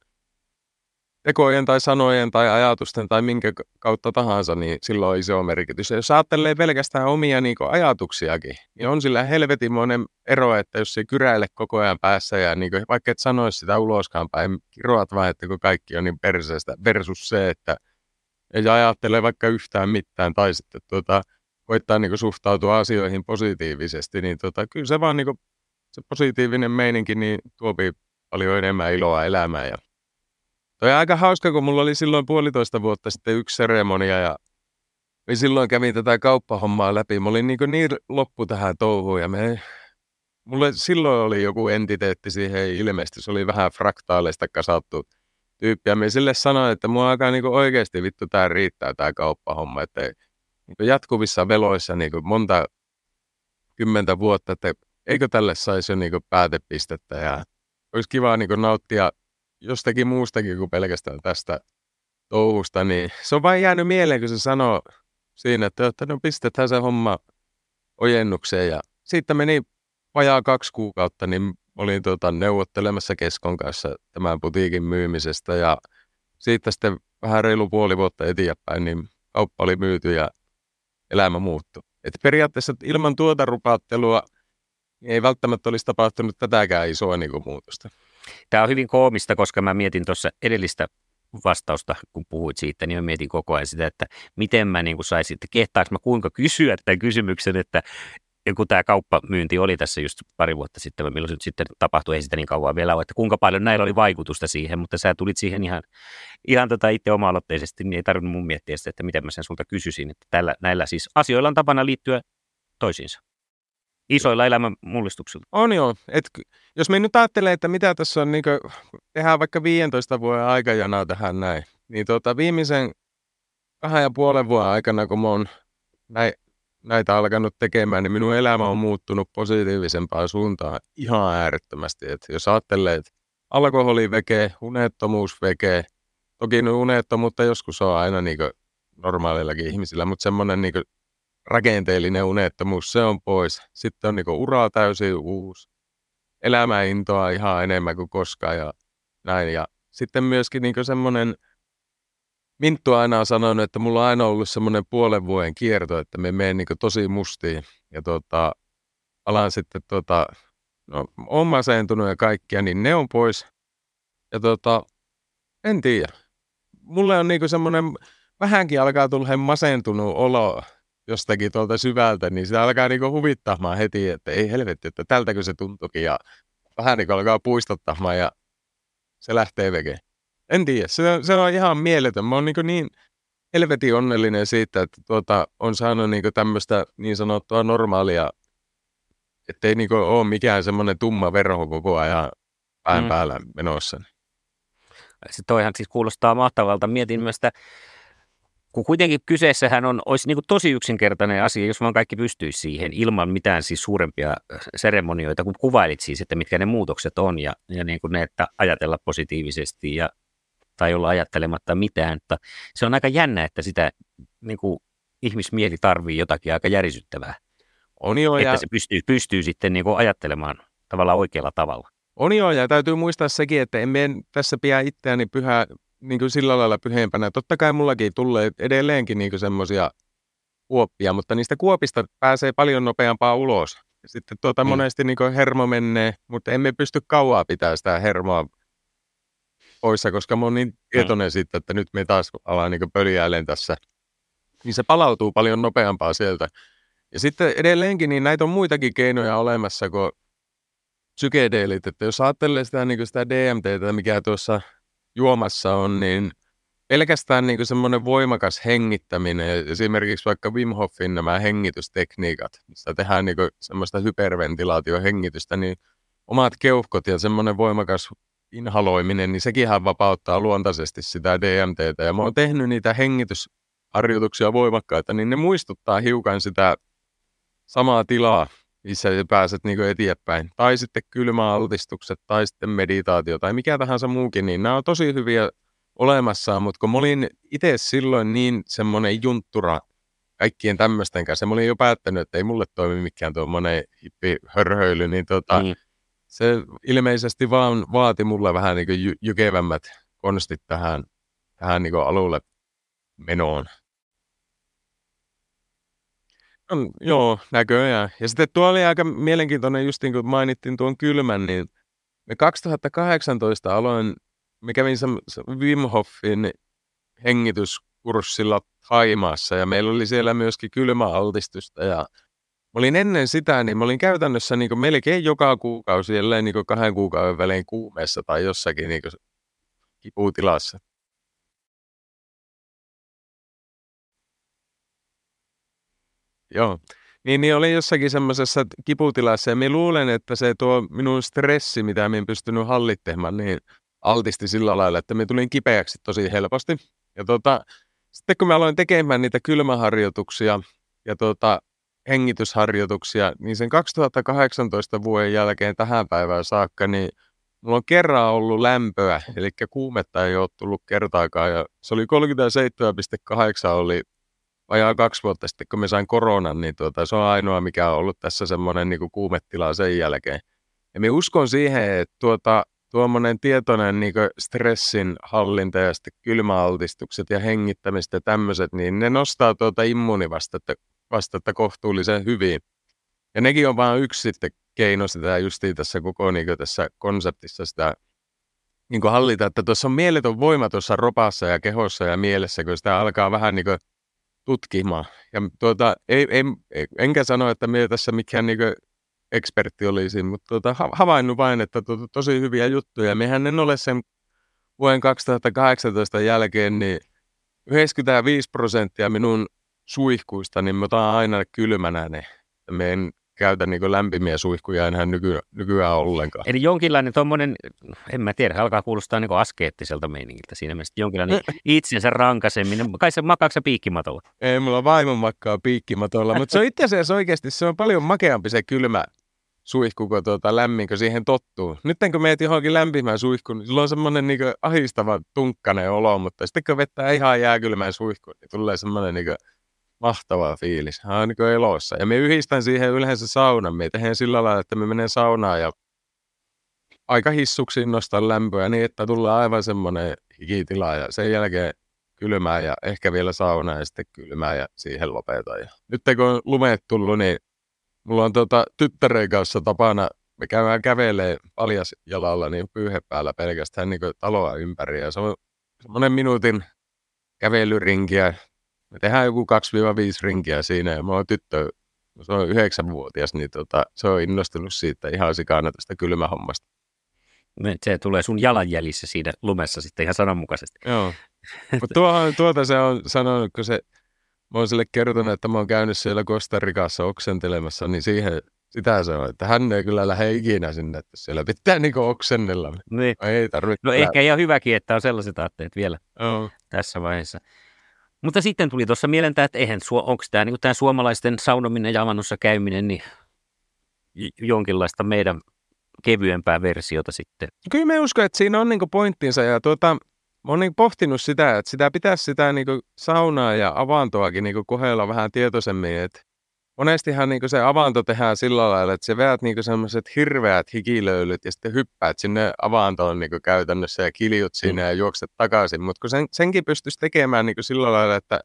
tekojen tai sanojen tai ajatusten tai minkä kautta tahansa, niin sillä on iso merkitys. Ja jos ajattelee pelkästään omia niinku ajatuksiakin, niin on sillä helvetimoinen ero, että jos se kyräile koko ajan päässä ja niinku, vaikka et sanoisi sitä uloskaan päin, kiroat vaan, että kun kaikki on niin perseestä versus se, että ei ajattele vaikka yhtään mitään tai sitten tuota, koittaa niinku suhtautua asioihin positiivisesti, niin tuota, kyllä se vaan niinku, se positiivinen meininki niin tuopii paljon enemmän iloa elämään. Ja toi on aika hauska, kun mulla oli silloin puolitoista vuotta sitten yksi seremonia ja silloin kävin tätä kauppahommaa läpi. Mä olin niin, niin loppu tähän touhuun ja me... mulle silloin oli joku entiteetti siihen ilmeisesti. Se oli vähän fraktaaleista kasattu tyyppi ja me sille sanoin, että mua alkaa niin oikeasti vittu tää riittää tää kauppahomma. Että niin jatkuvissa veloissa niin monta kymmentä vuotta, että eikö tälle saisi jo niin päätepistettä ja olisi kiva niin nauttia jostakin muustakin kuin pelkästään tästä touhusta, niin se on vain jäänyt mieleen, kun se sanoo siinä, että no pistetään se homma ojennukseen. Ja siitä meni vajaa kaksi kuukautta, niin olin tuota, neuvottelemassa Keskon kanssa tämän putiikin myymisestä. Ja siitä sitten vähän reilu puoli vuotta eteenpäin, niin kauppa oli myyty ja elämä muuttui. Et periaatteessa ilman tuota rupaattelua niin ei välttämättä olisi tapahtunut tätäkään isoa niin kuin muutosta. Tämä on hyvin koomista, koska mä mietin tuossa edellistä vastausta, kun puhuit siitä, niin mä mietin koko ajan sitä, että miten mä niin kuin saisin, että kehtaanko mä kuinka kysyä tämän kysymyksen, että kun tämä kauppamyynti oli tässä just pari vuotta sitten, milloin sitten tapahtui, ei sitä niin kauan vielä ole, että kuinka paljon näillä oli vaikutusta siihen, mutta sä tulit siihen ihan, ihan tota itse oma-aloitteisesti, niin ei tarvinnut mun miettiä sitä, että miten mä sen sulta kysyisin, että tällä, näillä siis asioilla on tapana liittyä toisiinsa. Isoilla elämän mullistuksilla. On joo. Et, jos me nyt ajattelee, että mitä tässä on, niin kuin, tehdään vaikka viidentoista vuoden aikajana tähän näin, niin tuota, viimeisen kahden ja puolen vuoden aikana, kun mä oon näin, näitä alkanut tekemään, niin minun elämä on muuttunut positiivisempaan suuntaan ihan äärettömästi. Et jos ajattelee, että alkoholi vekee, unettomuus vekee, toki no unettomuutta joskus on aina niin kuin normaalillakin ihmisillä, mutta semmoinen niin kuin rakenteellinen unettomuus, se on pois. Sitten on niinku uraa täysin uusi. Elämäintoa ihan enemmän kuin koskaan ja näin. Ja sitten myöskin niinku semmoinen, Minttu aina on sanonut, että mulla on aina ollut semmoinen puolen vuoden kierto, että me menen niinku tosi mustiin. Ja tota, alan sitten, tota, no on masentunut ja kaikkia, niin ne on pois. Ja tota, en tiedä. Mulle on niinku semmoinen, vähänkin alkaa tulla masentunut olo jostakin tuolta syvältä, niin sitä alkaa niinku huvittamaan heti, että ei helvetti, että tältäkö se tuntukin, ja vähän niinku alkaa puistattamaan, ja se lähtee vekeen. En tiedä, se, se on ihan mieletön. Mä oon niinku niin helvetin onnellinen siitä, että tuota, on saanut niinku tämmöistä niin sanottua normaalia, ettei niinku ole mikään semmoinen tumma verho koko ajan pään mm. päällä menossa. Se toihan siis kuulostaa mahtavalta. Mietin myös sitä, kun kuitenkin kyseessähän on, olisi niin kuin tosi yksinkertainen asia, jos vaan kaikki pystyisi siihen ilman mitään siis suurempia seremonioita, kun kuvailit siis, että mitkä ne muutokset on ja, ja niin kuin ne, että ajatella positiivisesti ja, tai olla ajattelematta mitään. Että se on aika jännä, että sitä niin kuin ihmismieli tarvii jotakin aika järisyttävää, on jo, että ja se pystyy, pystyy sitten niin kuin ajattelemaan tavallaan oikealla tavalla. On joo, ja täytyy muistaa sekin, että en meidän tässä pidä itseäni pyhää. Niin kuin sillä lailla pyhempänä. Totta kai mullakin tulee edelleenkin niin semmoisia kuoppia, mutta niistä kuopista pääsee paljon nopeampaa ulos. Sitten tuota mm. monesti niin hermo menee, mutta emme pysty kauaa pitämään sitä hermoa poissa, koska mä oon niin tietoinen mm. siitä, että nyt me taas alaan niin pöljäilen tässä. Niin se palautuu paljon nopeampaa sieltä. Ja sitten edelleenkin, niin näitä on muitakin keinoja olemassa kuin psykedeelit. Että jos ajattelee sitä, niin sitä D M T:tä, mikä tuossa juomassa on, niin pelkästään niin semmoinen voimakas hengittäminen, esimerkiksi vaikka Wim Hofin nämä hengitystekniikat, missä tehdään niin semmoista hyperventilaatiohengitystä, niin omat keuhkot ja semmoinen voimakas inhaloiminen, niin sekinhän vapauttaa luontaisesti sitä D M T:tä. Ja mä oon tehnyt niitä hengitysharjoituksia voimakkaita, niin ne muistuttaa hiukan sitä samaa tilaa, missä pääset niin eteenpäin. Tai sitten kylmäaltistukset, tai sitten meditaatio, tai mikä tahansa muukin, niin nämä on tosi hyviä olemassaan, mutta kun mä olin itse silloin niin semmoinen junttura kaikkien tämmöisten kanssa, mä olin jo päättänyt, että ei mulle toimi mikään tuommoinen hippihörhöily, niin tota, mm. se ilmeisesti vaan vaati mulle vähän niin kuin jy- jykevämmät konstit tähän, tähän niin kuin alulle menoon. No, joo, näköjään. Ja sitten tuo oli aika mielenkiintoinen, just niin kuin mainittiin tuon kylmän, niin me kaksituhattakahdeksantoista aloin me kävin Wim Hofin hengityskurssilla Thaimaassa ja meillä oli siellä myöskin kylmäaltistusta. Ja mä olin ennen sitä, niin mä olin käytännössä niin melkein joka kuukausi, jälleen niin kahden kuukauden välein kuumeessa tai jossakin niin kiputilassa. Joo. Niin, niin oli jossakin semmoisessa kiputilassa ja mä luulen, että se tuo minun stressi, mitä mä en pystynyt hallittemaan, niin altisti sillä lailla, että me tulin kipeäksi tosi helposti. Ja tota, sitten kun mä aloin tekemään niitä kylmäharjoituksia ja tota, hengitysharjoituksia, niin sen kaksituhattakahdeksantoista vuoden jälkeen tähän päivään saakka, niin mulla on kerran ollut lämpöä, eli kuumetta ei ole tullut kertaakaan. Ja se oli kolmekymmentäseitsemän pilkku kahdeksan, oli vajaa kaksi vuotta sitten, kun mä sain koronan, niin tuota, se on ainoa, mikä on ollut tässä semmoinen niin kuin kuumetila sen jälkeen. Ja mä uskon siihen, että tuota, tuommoinen tietoinen niin stressin hallinta ja sitten kylmäaltistukset ja hengittämistä ja tämmöiset, niin ne nostaa tuota immuunivastetta vastetta kohtuullisen hyvin. Ja nekin on vain yksi sitten keino sitä justiin tässä koko niin tässä konseptissa sitä niin hallita, että tuossa on mieletön voima tuossa ropassa ja kehossa ja mielessä, kun sitä alkaa vähän niin tutkimaan. Ja tuota, ei, ei, enkä sano, että me tässä mikään niin ekspertti olisi, mutta tuota, havainnut vain, että tuota, tosi hyviä juttuja. Mehän en ole sen vuoden kaksituhattakahdeksantoista jälkeen, niin yhdeksänkymmentäviisi prosenttia minun suihkuista, niin mä otan aina kylmänä ne. Me en käytä niin lämpimiä suihkuja enää nyky, nykyään ollenkaan. Eli jonkinlainen tuommoinen, en mä tiedä, alkaa kuulostaa niin askeettiselta meiningiltä siinä mielessä, jonkinlainen itsensä rankaseminen. Kai se makaako se piikkimatolla? Ei, mulla vaimon makkaa piikkimatolla, mutta se on itse asiassa oikeasti, se on paljon makeampi se kylmä suihkuko tuota, lämminkö siihen tottuu. Nyt kun meet johonkin lämpimään suihkuun, niin sulla on semmoinen niin ahistava tunkkainen olo, mutta sitten kun vettää ihan jääkylmään suihkuun, niin tulee semmoinen niin mahtava fiilis. Hän on niin elossa. Ja me yhdistän siihen yleensä saunan. Me tehdään sillä lailla, että me menen saunaan ja aika hissuksiin nostan lämpöä niin, että tulee aivan semmoinen hikitila ja sen jälkeen kylmää ja ehkä vielä saunaa ja sitten kylmää ja siihen lopetan. Ja nyt kun on lumeet tullut, niin mulla on tuota, tyttären kanssa tapana, me käydään kävelee paljasjalalla niin pyyhepäällä pelkästään niin taloa ympäri. Ja se on semmoinen minuutin kävelyrinkiä. Me tehdään joku kaksi viiva viisi rinkiä siinä ja mä oon tyttö, se on yhdeksänvuotias, niin tota, se on innostunut siitä ihan sikana tästä kylmähommasta. Se tulee sun jalanjäljissä siinä lumessa sitten ihan sananmukaisesti. Joo, mutta tuota se on sanonut, kun se, mä oon sille kertonut, että mä oon käynyt siellä Costa Ricassa oksentelemassa, niin siihen sitä se on, että hän ei kyllä lähde ikinä sinne, että siellä pitää niin kuin oksennella. Niin. Ei tarvitse. No lähteä. Ehkä ihan hyväkin, että on sellaiset aatteet vielä Joo. tässä vaiheessa. Mutta sitten tuli tuossa mieleen, että eihän, onko tämä, niin tämä suomalaisten saunominen ja avannossa käyminen niin jonkinlaista meidän kevyempää versiota sitten? Kyllä mä uskon, että siinä on niin pointtinsa ja tuota, mä oon niin pohtinut sitä, että sitä pitäisi sitä niin saunaa ja avantoakin niin kohdella vähän tietoisemmin. Et monestihan niin se avanto tehdään sillä lailla, että sä veät niin sellaiset hirveät hikilöylyt ja sitten hyppäät sinne avantoon niin käytännössä ja kiljut siinä mm. ja juokset takaisin. Mutta kun sen, senkin pystyisi tekemään niin sillä lailla, että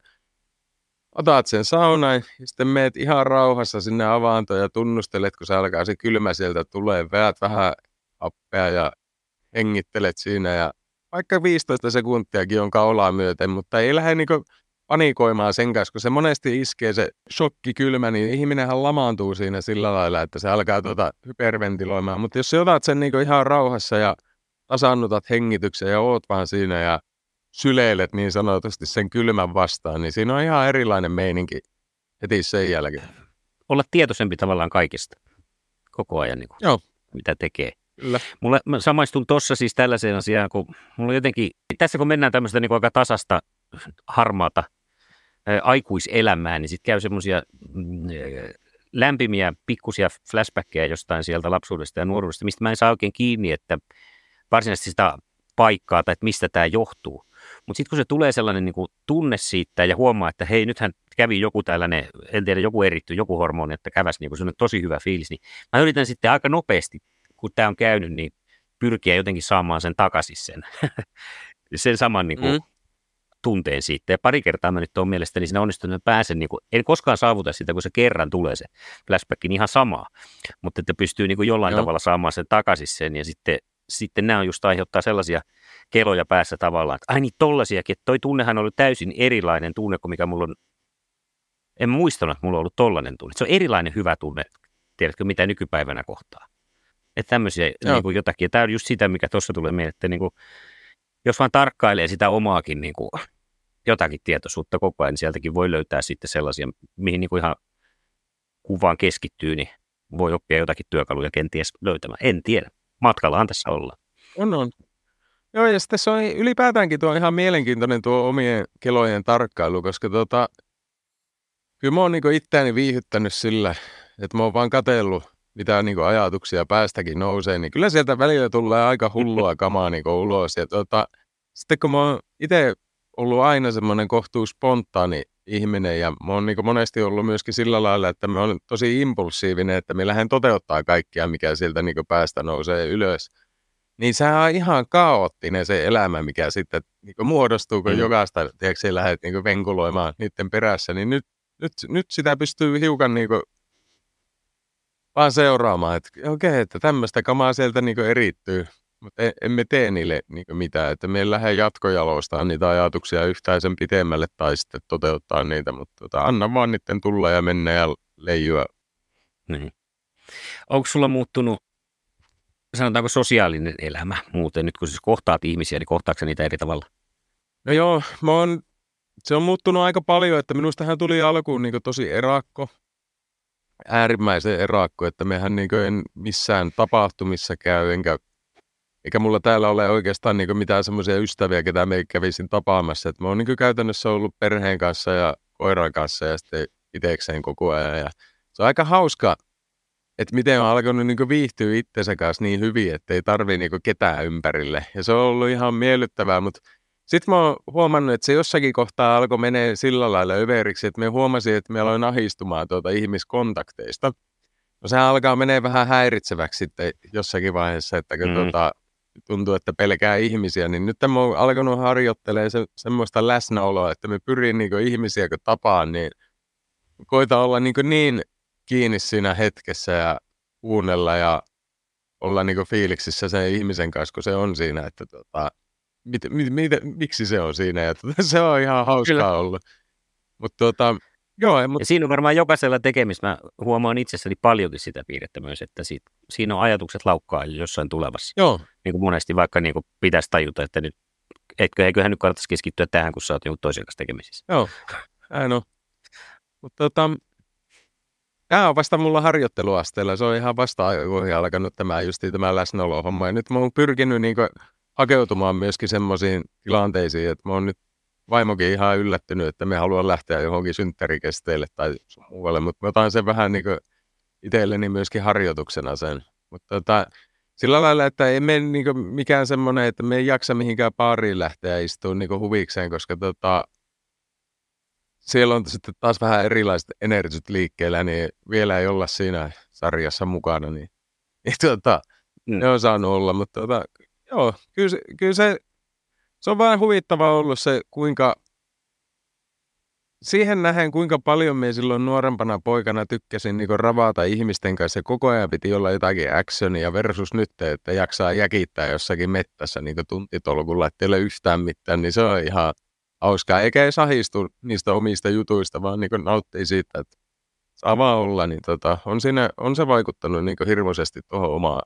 otat sen saunan ja sitten meet ihan rauhassa sinne avantoon ja tunnustelet, kun se alkaa se kylmä sieltä tulee, veät vähän happea ja hengittelet siinä ja vaikka viisitoista sekuntiakin jonka olaa myöten, mutta ei lähde niinku panikoimaan sen kanssa, kun se monesti iskee se shokki kylmä, niin ihminenhän lamaantuu siinä sillä lailla, että se alkaa tuota hyperventiloimaan. Mutta jos sä otat sen niinku ihan rauhassa ja tasannutat hengityksen ja oot vaan siinä ja syleilet niin sanotusti sen kylmän vastaan, niin siinä on ihan erilainen meininki heti sen jälkeen. Olla tietoisempi tavallaan kaikista koko ajan, niin kuin, Joo. mitä tekee. Kyllä. Mulla, mä samaistun tuossa siis tällaiseen asiaan, kun mulla jotenkin, tässä kun mennään tämmöistä niin kuin aika tasasta, harmaata ää, aikuiselämää, niin sitten käy semmoisia lämpimiä, pikkusia flashbackkejä jostain sieltä lapsuudesta ja nuoruudesta, mistä mä en saa oikein kiinni, että varsinaisesti sitä paikkaa tai että mistä tämä johtuu. Mutta sitten kun se tulee sellainen niin kuin tunne siitä ja huomaa, että hei, nythän kävi joku tällainen, en tiedä, joku erittyi, joku hormoni, että käväsi niin sellainen tosi hyvä fiilis, niin mä yritän sitten aika nopeasti, kun tämä on käynyt, niin pyrkiä jotenkin saamaan sen takaisin sen, sen saman niin kuin, mm. tunteen siitä. Ja pari kertaa mä nyt on mielestäni siinä onnistunut, että pääsen, niin kuin, en koskaan saavuta sitä, kun se kerran tulee se flashback, niin ihan samaa, mutta että pystyy niin kuin jollain Joo. tavalla saamaan sen takaisin sen ja sitten Sitten nämä on just aiheuttaa sellaisia keloja päässä tavallaan, että ai niin tollasiakin, että toi tunnehan on ollut täysin erilainen tunne kuin mikä mulla on, en muistanut, että mulla on ollut tollainen tunne. Se on erilainen hyvä tunne, tiedätkö mitä nykypäivänä kohtaa. Että tämmöisiä niin kuin jotakin, ja tämä on just sitä, mikä tuossa tulee mieleen, että niin kuin, jos vaan tarkkailee sitä omaakin niin kuin, jotakin tietoisuutta koko ajan, niin sieltäkin voi löytää sitten sellaisia, mihin niin kuin ihan kuvaan keskittyy, niin voi oppia jotakin työkaluja kenties löytämään, en tiedä. Matkallahan tässä ollaan. On, on. Joo, ja sitten se on ylipäätäänkin tuo ihan mielenkiintoinen tuo omien kelojen tarkkailu, koska tota, kyllä mä oon niinku itseäni viihyttänyt sillä, että mä oon vaan katsellut, mitä niinku ajatuksia päästäkin nousee, niin kyllä sieltä välillä tulee aika hullua kamaa niinku ulos. Ja tota, sitten kun mä oon itse ollut aina semmoinen kohtuu spontaani ihminen, ja mä oon niinku monesti ollut myöskin sillä lailla, että mä oon tosi impulsiivinen, että mä lähden toteuttaa kaikkea, mikä sieltä niinku päästä nousee ylös. Niin sehän on ihan kaoottinen se elämä, mikä sitten niinku muodostuu, kun mm. jokaista, tiedätkö, sä lähdet niinku venkuloimaan niiden perässä, niin nyt, nyt, nyt sitä pystyy hiukan niinku vaan seuraamaan, että okei, okay, että tämmöistä kamaa sieltä niinku erittyy. Mutta emme tee niille niinku mitään, että me ei lähde jatkojalostamaan niitä ajatuksia yhtään sen pitemmälle tai sitten toteuttaa niitä, mutta tota, anna vaan niiden tulla ja mennä ja leijuä. Niin. Onko sulla muuttunut, sanotaanko sosiaalinen elämä muuten, nyt kun siis kohtaat ihmisiä, niin kohtaatko niitä eri tavalla? No joo, mä oon, se on muuttunut aika paljon, että minustahan tuli alkuun niinku tosi erakko. Äärimmäisen erakko, että mehän niinku en missään tapahtumissa käy, enkä Eikä mulla täällä ole oikeastaan niinku mitään semmoisia ystäviä, ketä me kävisin tapaamassa. Et mä oon niinku käytännössä ollut perheen kanssa ja koiran kanssa ja sitten itsekseen koko ajan. Ja se on aika hauska, että miten on alkanut niinku viihtyä itsensä kanssa niin hyvin, että ei tarvii niinku ketään ympärille. Ja se on ollut ihan miellyttävää, mutta sitten mä oon huomannut, että se jossakin kohtaa alkoi menee sillä lailla överiksi, että mä huomasin, että mä aloin ahistumaan tuota ihmiskontakteista. No sehän alkaa menee vähän häiritseväksi sitten jossakin vaiheessa, että kun mm. tuota... tuntuu, että pelkää ihmisiä, niin nyt mä oon alkanut harjoittelemaan se, semmoista läsnäoloa, että me pyrin niinku ihmisiä, kun tapaan, niin koita olla niinku niin kiinni siinä hetkessä ja kuunnella ja olla niinku fiiliksissä sen ihmisen kanssa, kun se on siinä, että tota, mit, mit, mit, miksi se on siinä, ja tota, se on ihan hauskaa Kyllä. ollut. Mut tota, joo, mut... Ja siinä on varmaan jokaisella tekemistä, mä huomaan itsessäni paljonkin sitä piirrettä myös, että siitä, siinä on ajatukset laukkaa jossain tulevassa. Joo. Niin kuin monesti vaikka niin kuin pitäisi tajuta, että nyt, etkö, eiköhän nyt kannattaisi keskittyä tähän, kun sä oot jonkun toisen kanssa tekemisissä. Joo, näin on. Mutta tota, tämä on vasta mulla harjoitteluasteella, se on ihan vasta alkanut tämä justi tämä läsnäolohomma. Ja nyt mä oon pyrkinyt niin kuin hakeutumaan myöskin semmoisiin tilanteisiin, että mä oon nyt vaimokin ihan yllättynyt, että me haluan lähteä johonkin synttärikesteille tai muualle, mutta mä otan sen vähän niin kuin itselleni myöskin harjoituksena sen. Mutta tota, sillä lailla, että ei mene niin kuin mikään semmoinen, että me ei jaksa mihinkään baariin lähteä istumaan niin kuin huvikseen, koska tota, siellä on sitten taas vähän erilaiset energiat liikkeellä, niin vielä ei olla siinä sarjassa mukana, niin, niin tota, mm. ne on saanut olla. Mutta tota, joo, kyllä se... Kyllä se Se on vähän huvittavaa ollut se, kuinka siihen nähden, kuinka paljon me silloin nuorempana poikana tykkäsin niin ravata ihmisten kanssa. Koko ajan piti olla jotakin actionia versus nyt, että jaksaa jäkittää jossakin mettässä niin tuntitolkulla, ettei ole yhtään mitään, niin se on ihan hauskaa. Eikä ei sahistu niistä omista jutuista, vaan niin nauttii siitä, että saa vaan olla. Niin tota, on, siinä, on se vaikuttanut niin hirveästi tuohon omaan,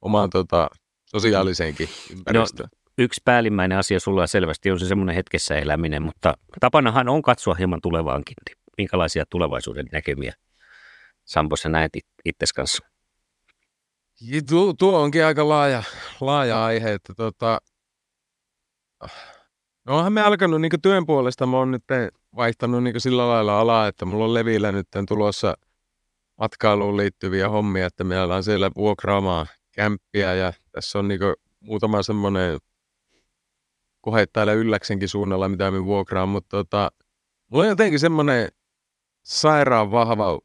omaan tota, sosiaaliseenkin ympäristöön. No. Yksi päällimmäinen asia sulla selvästi on se semmoinen hetkessä eläminen, mutta tapanahan on katsoa hieman tulevaankin. Minkälaisia tulevaisuuden näkymiä, Sampo, sä näet itsesi kanssa? Tuo, tuo onkin aika laaja, laaja aihe. Että tota, no onhan me alkanut niin työn puolesta, mä oon nyt vaihtanut niin sillä lailla alaa, että mulla on levillä nyt tulossa matkailuun liittyviä hommia, että me ollaan siellä vuokraamaan kämppiä ja tässä on niin muutama semmoinen kohe täällä Ylläksenkin suunnalla, mitä me vuokraan, mutta tota, mulla on jotenkin semmoinen sairaan vahva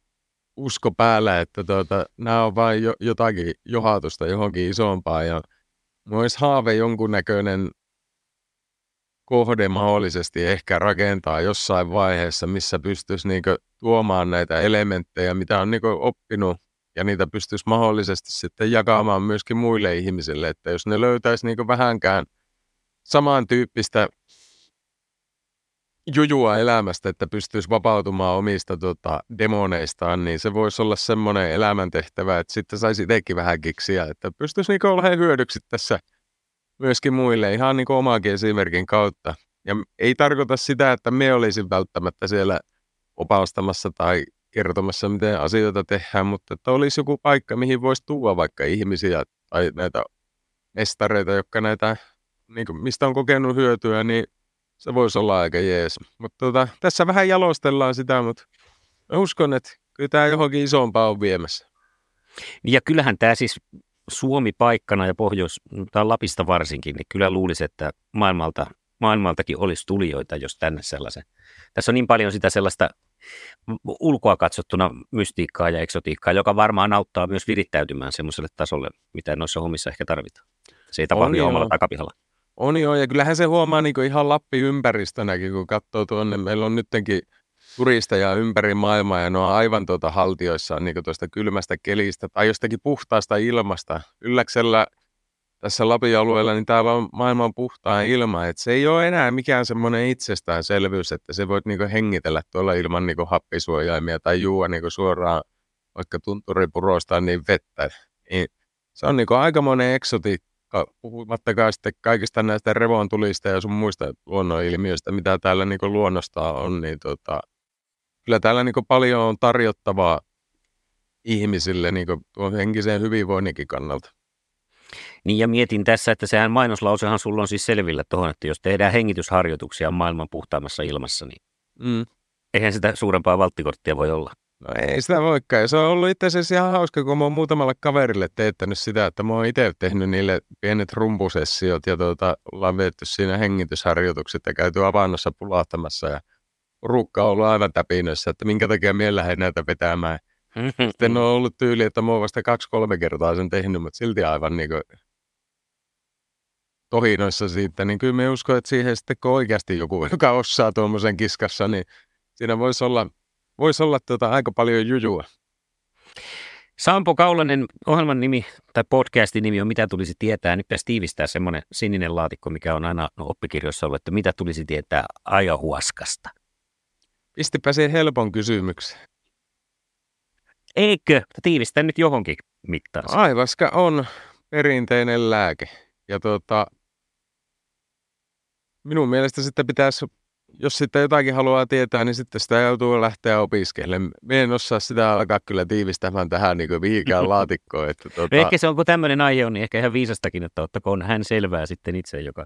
usko päällä, että tota, nämä on vain jo, jotakin johatusta johonkin isompaan, ja mulla olisi haave jonkunnäköinen kohde mahdollisesti ehkä rakentaa jossain vaiheessa, missä pystyisi niinku tuomaan näitä elementtejä, mitä on niinku oppinut, ja niitä pystyisi mahdollisesti sitten jakamaan myöskin muille ihmisille, että jos ne löytäisi niinku vähänkään samantyyppistä jujua elämästä, että pystyisi vapautumaan omista tota, demoneistaan, niin se voisi olla semmoinen elämäntehtävä, että sitten saisi itsekin vähän kiksiä, että pystyisi niinku olemaan hyödyksi tässä myöskin muille ihan niinku omaakin esimerkin kautta. Ja ei tarkoita sitä, että me olisin välttämättä siellä opastamassa tai kertomassa, miten asioita tehdään, mutta että olisi joku paikka, mihin voisi tuoda vaikka ihmisiä tai näitä mestareita, jotka näitä niin kuin, mistä on kokenut hyötyä, niin se voisi olla aika jees. Mutta tota, tässä vähän jalostellaan sitä, mutta mä uskon, että kyllä tämä johonkin isompaa on viemässä. Ja kyllähän tämä siis Suomi paikkana ja Pohjois, tai Lapista varsinkin, niin kyllä luulisi, että maailmalta, maailmaltakin olisi tulijoita, jos tänne sellaisen. Tässä on niin paljon sitä sellaista ulkoa katsottuna mystiikkaa ja eksotiikkaa, joka varmaan auttaa myös virittäytymään semmoiselle tasolle, mitä noissa hommissa ehkä tarvitaan. Se ei tapahdu jo omalla takapihalla. On joo, ja kyllähän se huomaa niin kuin ihan Lappi-ympäristönäkin, kun katsoo tuonne. Meillä on nyttenkin turisteja ympäri maailmaa, ja ne on aivan tuota haltioissaan niin kuin tuosta kylmästä kelistä tai jostakin puhtaasta ilmasta. Ylläksellä tässä Lapin alueella, niin täällä on maailman puhtaan ilma. Et se ei ole enää mikään semmoinen itsestäänselvyys, että se voit niin kuin hengitellä tuolla ilman niin kuin happisuojaimia tai juua niin kuin suoraan vaikka tunturipurosta niin vettä. Niin se on niin kuin aikamoinen eksotiikka. Puhumattakaan sitten kaikista näistä revontulista ja sun muista luonnonilmiöistä, mitä täällä niin luonnosta on, niin tota, kyllä täällä niin paljon on tarjottavaa ihmisille niin henkiseen hyvinvoinninkin kannalta. Niin, ja mietin tässä, että sehän mainoslausehan sulla on siis selvillä tuohon, että jos tehdään hengitysharjoituksia maailman puhtaammassa ilmassa, niin mm. eihän sitä suurempaa valttikorttia voi olla. No ei sitä voikaan. Ja se on ollut itse asiassa ihan hauska, kun mä oon muutamalle kaverille teettänyt sitä, että mä oon itse tehnyt niille pienet rumpusessiot ja tuota, ollaan vietty siinä hengitysharjoitukset ja käyty avannossa pulahtamassa ja porukka on ollut aivan täpinössä, että minkä takia mie lähden näitä vetämään. Sitten on ollut tyyli, että mä oon vasta kaksi-kolme kertaa sen tehnyt, mutta silti aivan niin kuin tohinoissa siitä, niin kyllä me uskon, että siihen sitten kun oikeasti joku, joka osaa tuommoisen kiskassa, niin siinä voisi olla Voisi olla tuota aika paljon jujua. Sampo Kaulanen, ohjelman nimi tai podcastin nimi on Mitä tulisi tietää. Nyt pitäisi tiivistää semmoinen sininen laatikko, mikä on aina oppikirjoissa ollut, että mitä tulisi tietää ayahuaskasta. Pistipä siihen helpon kysymyksen. Eikö? Tiivistä nyt johonkin mittaan. Ayahuasca on perinteinen lääke. Ja tuota, minun mielestä sitten pitäisi, jos sitten jotakin haluaa tietää, niin sitten sitä joutuu lähteä opiskelemaan. Minä en osaa sitä alkaa kyllä tiivistämään tähän niin viikään laatikkoon. Että tuota, ehkä se on, kun tämmöinen aihe on, niin ehkä ihan viisastakin, että ottakoon hän selvää sitten itse, joka,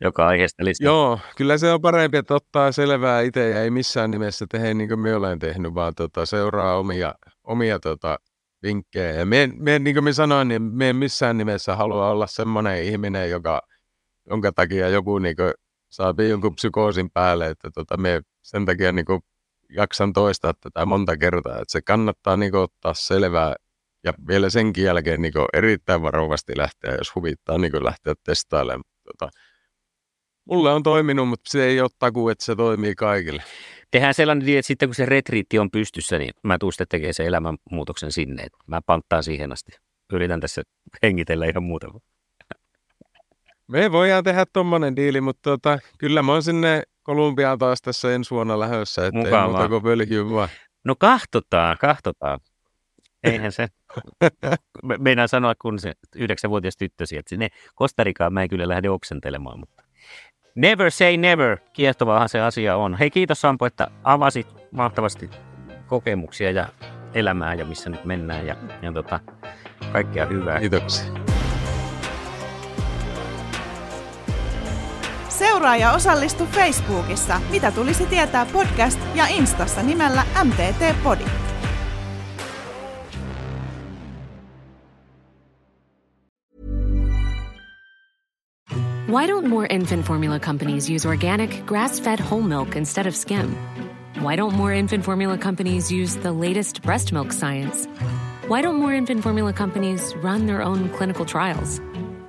joka aiheesta listaa. Joo, kyllä se on parempi, että ottaa selvää itse ja ei missään nimessä tehdä niin kuin minä olen tehnyt, vaan tota, seuraa omia, omia tota, vinkkejä. Ja minä, minä, niin kuin minä sanoin, niin minä en missään nimessä halua olla semmoinen ihminen, joka, jonka takia joku niin kuin saapii jonkun psykoosin päälle, että tota, me sen takia niin kuin jaksan toistaa tätä monta kertaa, että se kannattaa niin kuin ottaa selvää ja vielä senkin jälkeen niin kuin erittäin varovasti lähteä, jos huvittaa niin kuin lähteä testailemaan. Tota, mulle on toiminut, mutta se ei ole takuu, että se toimii kaikille. tehdään sellainen, että sitten kun se retriitti on pystyssä, niin mä tuun sitten tekemään sen elämänmuutoksen sinne. Mä panttaan siihen asti. Yritän tässä hengitellä ihan muuta. Me voidaan tehdä tommonen diili, mutta tota, kyllä mä oon sinne Kolumbiaan taas tässä ensi vuonna lähdössä, että mukavaa. Ei muuta kuin pölkyy vaan. No kahtotaan, kahtotaan. Eihän se. Meinaan sanoa, kun se yhdeksänvuotias tyttösi, että sinne Costa Ricaan mä en kyllä lähde oksentelemaan, mutta never say never, kiehtovaahan se asia on. Hei, kiitos Sampo, että avasit mahtavasti kokemuksia ja elämää ja missä nyt mennään ja, ja tota, kaikkea hyvää. Kiitoksia. Seuraa ja osallistu Facebookissa Mitä tulisi tietää podcast ja Instassa nimellä M T T Podi. Why don't more infant formula companies use organic, grass-fed whole milk instead of skim? Why don't more infant formula companies use the latest breast milk science? Why don't more infant formula companies run their own clinical trials?